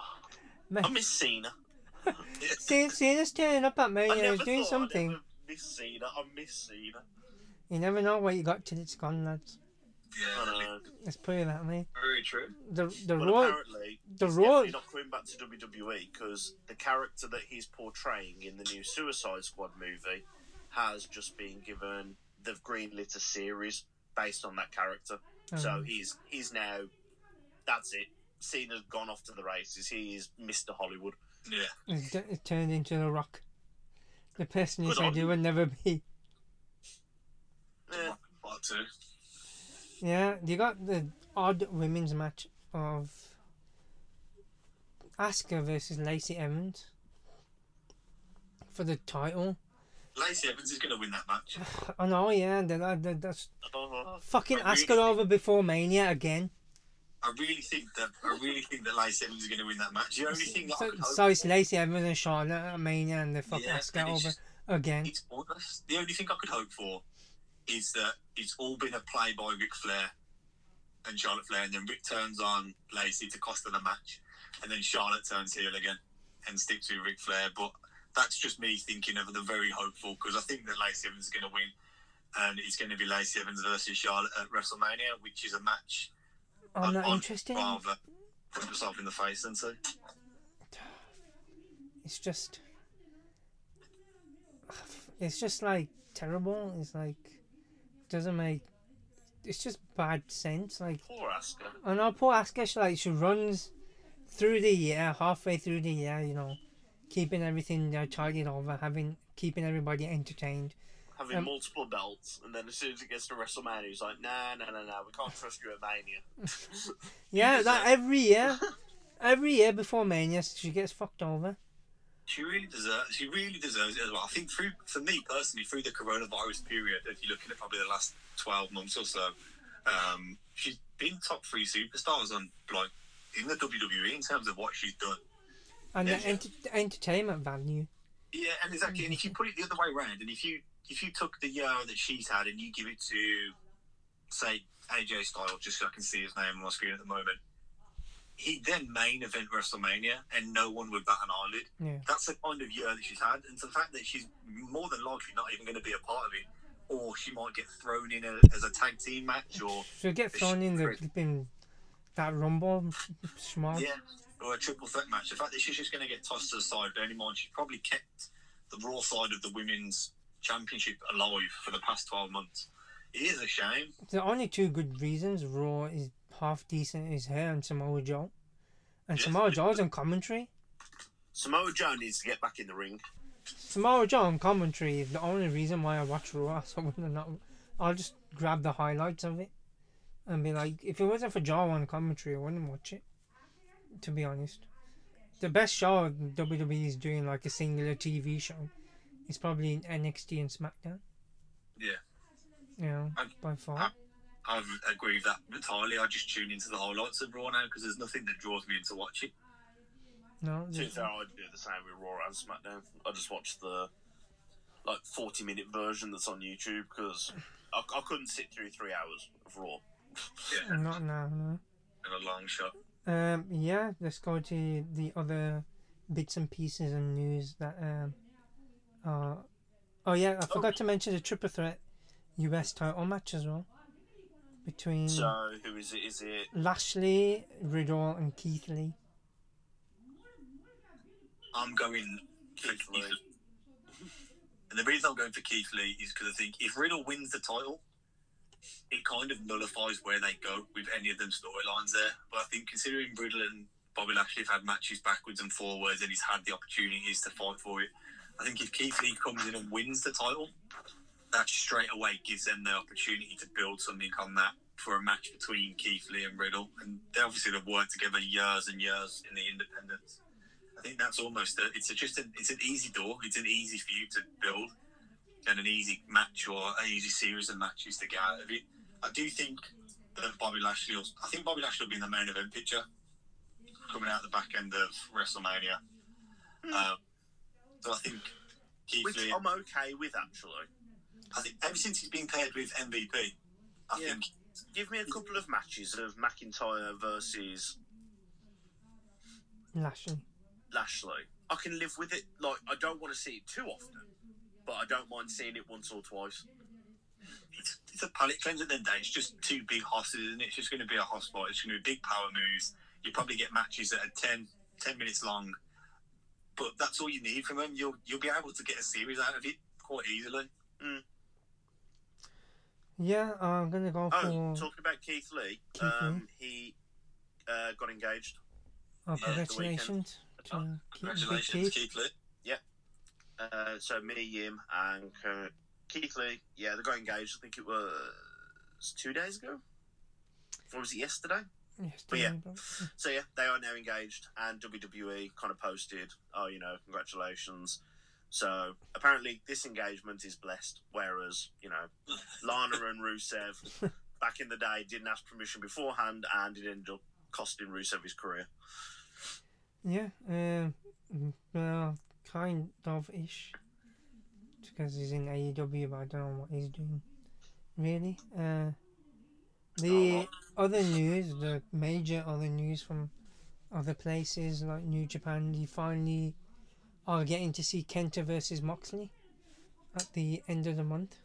I miss Cena. Cena's turning up at me and he's doing something. I never... miss Cena, I miss Cena. You never know what you got till it's gone, lads. Yeah, let's put it that way. Very true. The the well, Roy, apparently, the he's Roy... not coming back to W W E because the character that he's portraying in the new Suicide Squad movie has just been given the greenlit a series based on that character. Oh. So he's he's now that's it. Cena's gone off to the races. He is Mister Hollywood. Yeah, it's, d- it's turned into The Rock. The person you said you would never be. Yeah. Yeah, you got the odd women's match of Asuka versus Lacey Evans for the title. Lacey Evans is going to win that match. I know, yeah. They're, they're, that's uh-huh. Fucking really Asuka think... over before Mania again. I really think that I really think that Lacey Evans is going to win that match. The only so, thing that so, so it's Lacey Evans and Charlotte at Mania and they fuck yeah, Asuka over just, again. It's honest. The only thing I could hope for is that it's all been a play by Ric Flair and Charlotte Flair, and then Rick turns on Lacey to cost her the match, and then Charlotte turns heel again and sticks with Ric Flair. But that's just me thinking of the very hopeful, because I think that Lacey Evans is going to win, and it's going to be Lacey Evans versus Charlotte at WrestleMania, which is a match I'm not interested. Rather put myself in the face, and so it's just, it's just like terrible. It's like doesn't make. It's just bad sense. Like poor Asuka. I know poor Asuka. She like she runs through the year, halfway through the year, you know, keeping everything you know, tidied over, having keeping everybody entertained. Having um, multiple belts, and then as soon as it gets to WrestleMania, he's like, nah, nah, nah, nah, we can't trust you at Mania. Yeah, that every year, every year before Mania, she gets fucked over. She really deserves. She really deserves it as well. I think through, for me personally, through the coronavirus period, if you're looking at probably the last twelve months or so, um, she's been top three superstars on like in the W W E in terms of what she's done. And yeah, the ent- entertainment value. Yeah, and exactly. And if you put it the other way around, and if you if you took the year that she's had and you give it to, say, A J Styles, just so I can see his name on my screen at the moment. He then main event WrestleMania and no one would bat an eyelid. Yeah. That's the kind of year that she's had, and the fact that she's more than likely not even going to be a part of it, or she might get thrown in a, as a tag team match, or she'll get thrown in the in that Rumble, smart. Yeah, or a triple threat match. The fact that she's just going to get tossed to the side, bearing in mind she's probably kept the Raw side of the Women's Championship alive for the past twelve months. It is a shame. The only two good reasons Raw is half decent is her and Samoa Joe, and yes, Samoa Joe's on commentary. Samoa Joe needs to get back in the ring. Samoa Joe on commentary is the only reason why I watch Raw. So not, I'll just grab the highlights of it and be like, if it wasn't for Joe on commentary, I wouldn't watch it. To be honest, the best show W W E is doing like a singular T V show is probably in N X T and SmackDown. Yeah. Yeah. I, by far. I, I agree with that entirely. I just tune into the highlights of Raw now because there's nothing that draws me into watching. No, to be fair, I do the same with Raw and SmackDown. I just watch the like forty-minute version that's on YouTube because I, I couldn't sit through three hours of Raw. Yeah, not now, no. And a long shot. Um, yeah, let's go to the other bits and pieces and news that. Um, uh, oh yeah, I forgot oh. to mention the triple threat U S title match as well. Between so who is it? Is it Lashley, Riddle, and Keith Lee? I'm going Keith Lee, and the reason I'm going for Keith Lee is because I think if Riddle wins the title, it kind of nullifies where they go with any of them storylines there. But I think considering Riddle and Bobby Lashley have had matches backwards and forwards, and he's had the opportunities to fight for it, I think if Keith Lee comes in and wins the title, that straight away gives them the opportunity to build something on that for a match between Keith Lee and Riddle. And they obviously have worked together years and years in the independents. I think that's almost a, it's a, just a, it's an easy door. It's an easy for you to build and an easy match or an easy series of matches to get out of it. I do think that Bobby Lashley, will, I think Bobby Lashley will be in the main event picture coming out the back end of WrestleMania. Hmm. Um, so I think Keith Which Lee... Which I'm okay with, actually. I think ever since he's been paired with M V P, I yeah. think... Give me a couple of matches of McIntyre versus... Lashley. Lashley. I can live with it. Like, I don't want to see it too often, but I don't mind seeing it once or twice. It's, it's a palate cleanse at the end of the day. It's just two big hosses, isn't it? It's just going to be a hoss fight. It's going to be big power moves. You probably get matches that are ten, ten minutes long, but that's all you need from them. You'll, you'll be able to get a series out of it quite easily. Mm. Yeah, I'm gonna go for. Oh, talking about Keith Lee, Keith um, Lee. he uh, got engaged. Oh, congratulations! Uh, to congratulations, Keith, Keith Lee. Yeah. Uh, so Minnie Yim and uh, Keith Lee, yeah, they got engaged. I think it was two days ago, or was it yesterday? Yesterday. But yeah. But... So yeah, they are now engaged, and W W E kind of posted, "Oh, you know, congratulations." So, apparently, this engagement is blessed, whereas, you know, Lana and Rusev, back in the day, didn't ask permission beforehand, and it ended up costing Rusev his career. Yeah, um, well, kind of-ish, because he's in A E W, but I don't know what he's doing, really. Uh, The other news, the major other news from other places like New Japan, you finally are getting to see Kenta versus Moxley at the end of the month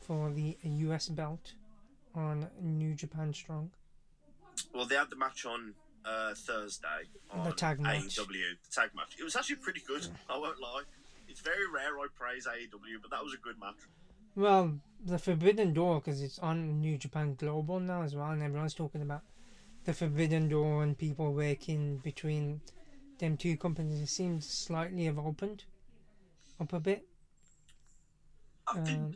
for the U S belt on New Japan Strong. Well, they had the match on uh, Thursday on the tag match. A E W. The tag match. It was actually pretty good, I won't lie. It's very rare I praise A E W, but that was a good match. Well, the Forbidden Door, because it's on New Japan Global now as well, and everyone's talking about the Forbidden Door and people working between them two companies. It seems slightly have opened up a bit. I've been, um,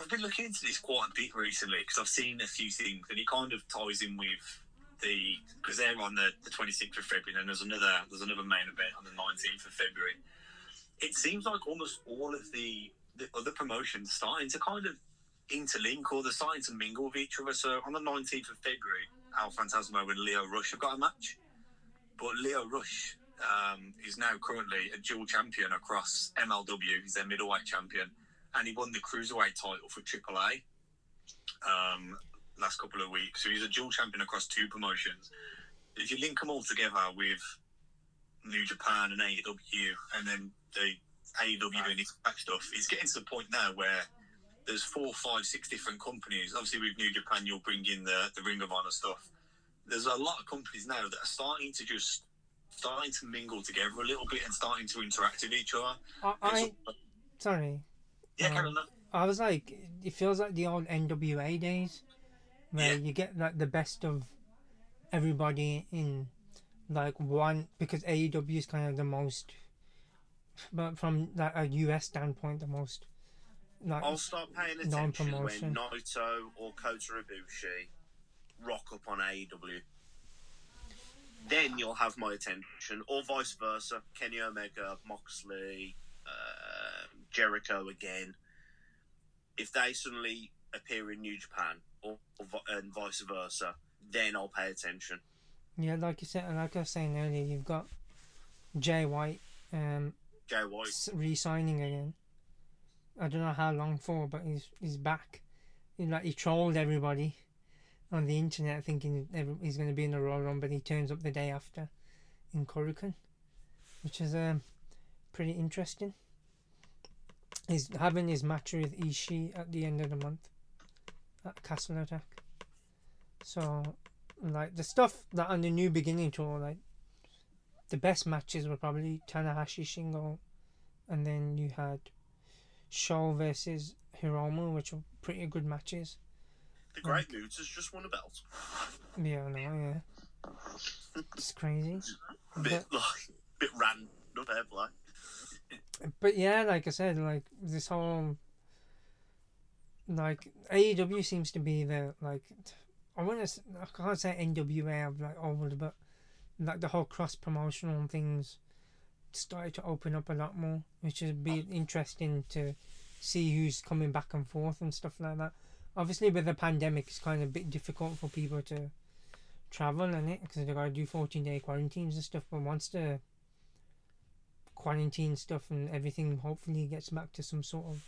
I've been looking into this quite a bit recently because I've seen a few things, and it kind of ties in with the, because they're on the, the twenty-sixth of February, and there's another there's another main event on the nineteenth of February. It seems like almost all of the the other promotions starting to kind of interlink, or they're starting to mingle with each other. So on the nineteenth of February, Al Fantasmo and Lio Rush have got a match, but Lio Rush um, is now currently a dual champion across M L W. He's their middleweight champion, and he won the cruiserweight title for triple A um, last couple of weeks. So he's a dual champion across two promotions. If you link them all together with New Japan and A E W, and then the A E W and Impact stuff, it's getting to the point now where there's four, five, six different companies. Obviously, with New Japan, you'll bring in the, the Ring of Honor stuff. There's a lot of companies now that are starting to just starting to mingle together a little bit and starting to interact with each other. I, I sorry, yeah, um, Karen, I was like, it feels like the old N W A days where yeah. you get like the best of everybody in like one, because A E W is kind of the most. But from like a U S standpoint, the most like, I'll start paying attention when Naito or Kota Ibushi rock up on A E W. Then you'll have my attention, or vice versa. Kenny Omega, Moxley, uh, Jericho again. If they suddenly appear in New Japan, or, or and vice versa, then I'll pay attention. Yeah, like you said, like I was saying earlier, you've got Jay White. Um, Jay White re-signing again. I don't know how long for, but he's he's back. He like he trolled everybody on the internet thinking he's going to be in the Royal Rumble, but he turns up the day after in Korakuen, which is um pretty interesting. He's having his match with Ishii at the end of the month at Castle Attack. So like the stuff that on the New Beginning tour, like the best matches were probably Tanahashi, Shingo, and then you had Show versus Hiromu, which were pretty good matches. The Great like, Moods has just won a belt. Yeah, I know, yeah. It's crazy. A bit, but, like, a bit random, like. But yeah, like I said, like, this whole, like, A E W seems to be the, like, I want to, I can't say N W A, I've, like, old, but like the whole cross promotional things started to open up a lot more, which would be interesting to see who's coming back and forth and stuff like that. Obviously, with the pandemic, it's kind of a bit difficult for people to travel and it because they got to do fourteen day quarantines and stuff. But once the quarantine stuff and everything hopefully gets back to some sort of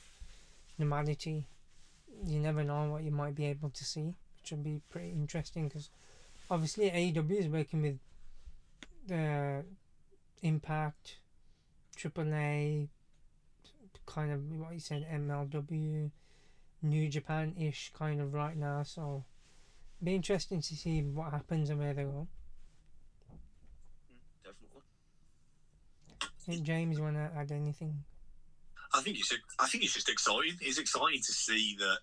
normality, you never know what you might be able to see, which would be pretty interesting because obviously A E W is working with. Uh, Impact, triple A, kind of what you said, M L W, New Japan-ish kind of right now, so it'll be interesting to see what happens and where they go. Definitely. Hey, James, you want to add anything? I think it's I think it's just exciting. It's exciting to see that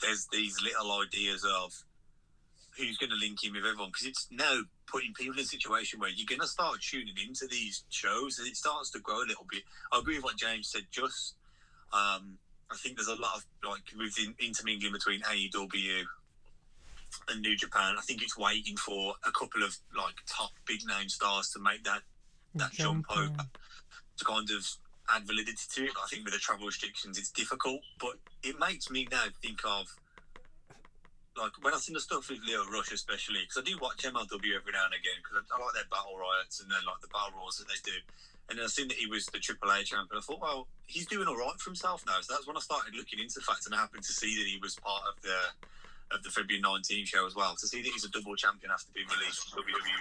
there's these little ideas of who's going to link in with everyone, because it's now putting people in a situation where you're going to start tuning into these shows and it starts to grow a little bit. I agree with what James said. Just um, I think there's a lot of like with the intermingling between A E W and New Japan. I think it's waiting for a couple of like top big name stars to make that that jump, jump over to kind of add validity to it. I think with the travel restrictions it's difficult, but it makes me now think of like, when I seen the stuff with Lio Rush, especially, because I do watch M L W every now and again, because I, I like their battle riots and then like the battle roars that they do. And then I seen that he was the triple A champion. I thought, well, he's doing all right for himself now. So that's when I started looking into the fact, and I happened to see that he was part of the of the February nineteenth show as well. To see that he's a double champion after being released from W W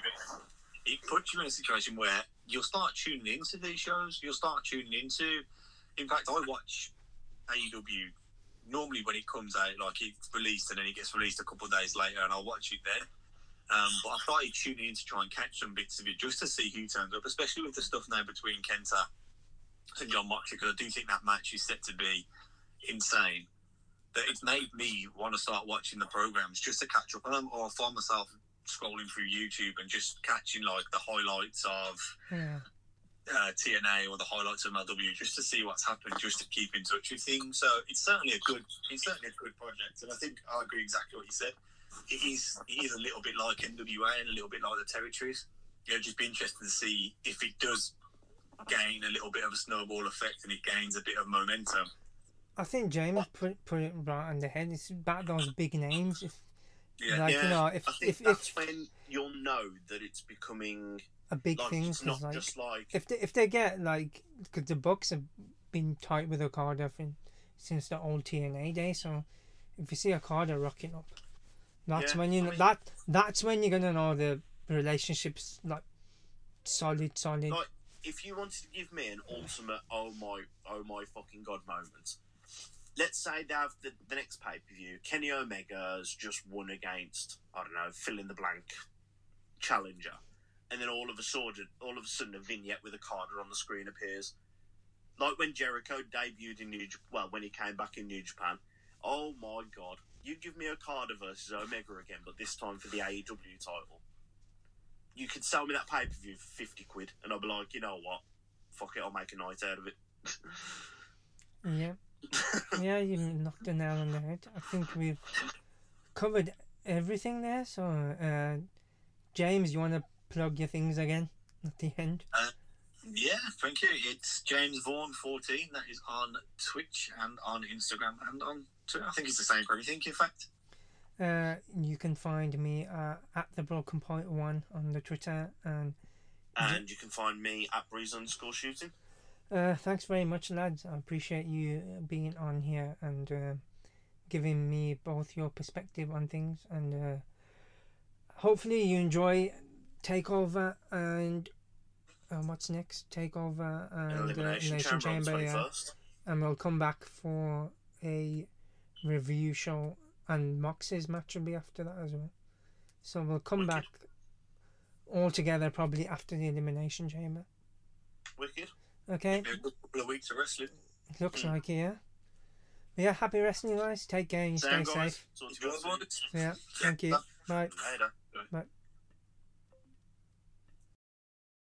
E, it puts you in a situation where you'll start tuning into these shows. You'll start tuning into... In fact, I watch A E W normally when it comes out, like it's released and then it gets released a couple of days later and I'll watch it then. Um, but I started tuning in to try and catch some bits of it just to see who turns up, especially with the stuff now between Kenta and John Moxley, because I do think that match is set to be insane. That it's made me want to start watching the programs just to catch up on them, or I find myself scrolling through YouTube and just catching like the highlights of yeah. uh, T N A or the highlights of M L W just to see what's happened, just to keep in touch with things. So it's certainly a good, it's certainly a good project, and I think I agree exactly what you said. It is, it is a little bit like N W A and a little bit like the territories. You know, just be interested to see if it does gain a little bit of a snowball effect and it gains a bit of momentum. I think James put put it right on the head. It's about those big names. If, yeah, like, yeah. You know, if, I think if, that's if, when you'll know that it's becoming a big like, thing. It's not like, just like if they if they get like because the Bucks have been tight with Okada for, since the old T N A day. So if you see Okada rocking up, that's yeah, when you I mean, that that's when you're gonna know the relationships like solid, solid. Like if you wanted to give me an ultimate oh my oh my fucking god moment. Let's say they have the, the next pay-per-view. Kenny Omega's just won against, I don't know, fill-in-the-blank challenger. And then all of a sudden, all of a sudden, a vignette with a card on the screen appears. Like when Jericho debuted in New Japan, well, when he came back in New Japan. Oh, my God. You give me Okada versus Omega again, but this time for the A E W title. You could sell me that pay-per-view for fifty quid, and I'll be like, you know what? Fuck it, I'll make a night out of it. Yeah. Yeah, you knocked the nail on the head. I think we've covered everything there. So, uh, James, you want to plug your things again at the end? Uh, yeah, thank you. It's James Vaughan fourteen. That is on Twitch and on Instagram and on Twitter. I think it's the same for everything, in fact. Uh, you can find me uh, at the Broken Point One on the Twitter. And, and you can find me at Breeze underscore Shooting. Uh, thanks very much, lads. I appreciate you being on here and uh, giving me both your perspective on things. And uh, hopefully you enjoy Takeover and uh, what's next? Takeover and Elimination, uh, Elimination Chamber. Chamber yeah. And we'll come back for a review show, and Mox's match will be after that as well. So we'll come Wicked. back all together probably after the Elimination Chamber. Wicked. Okay. A couple of weeks of wrestling. Looks mm. like it, yeah. But yeah, happy wrestling, guys. Take care and stay safe. Yeah, thank you. Bye. Later. Bye.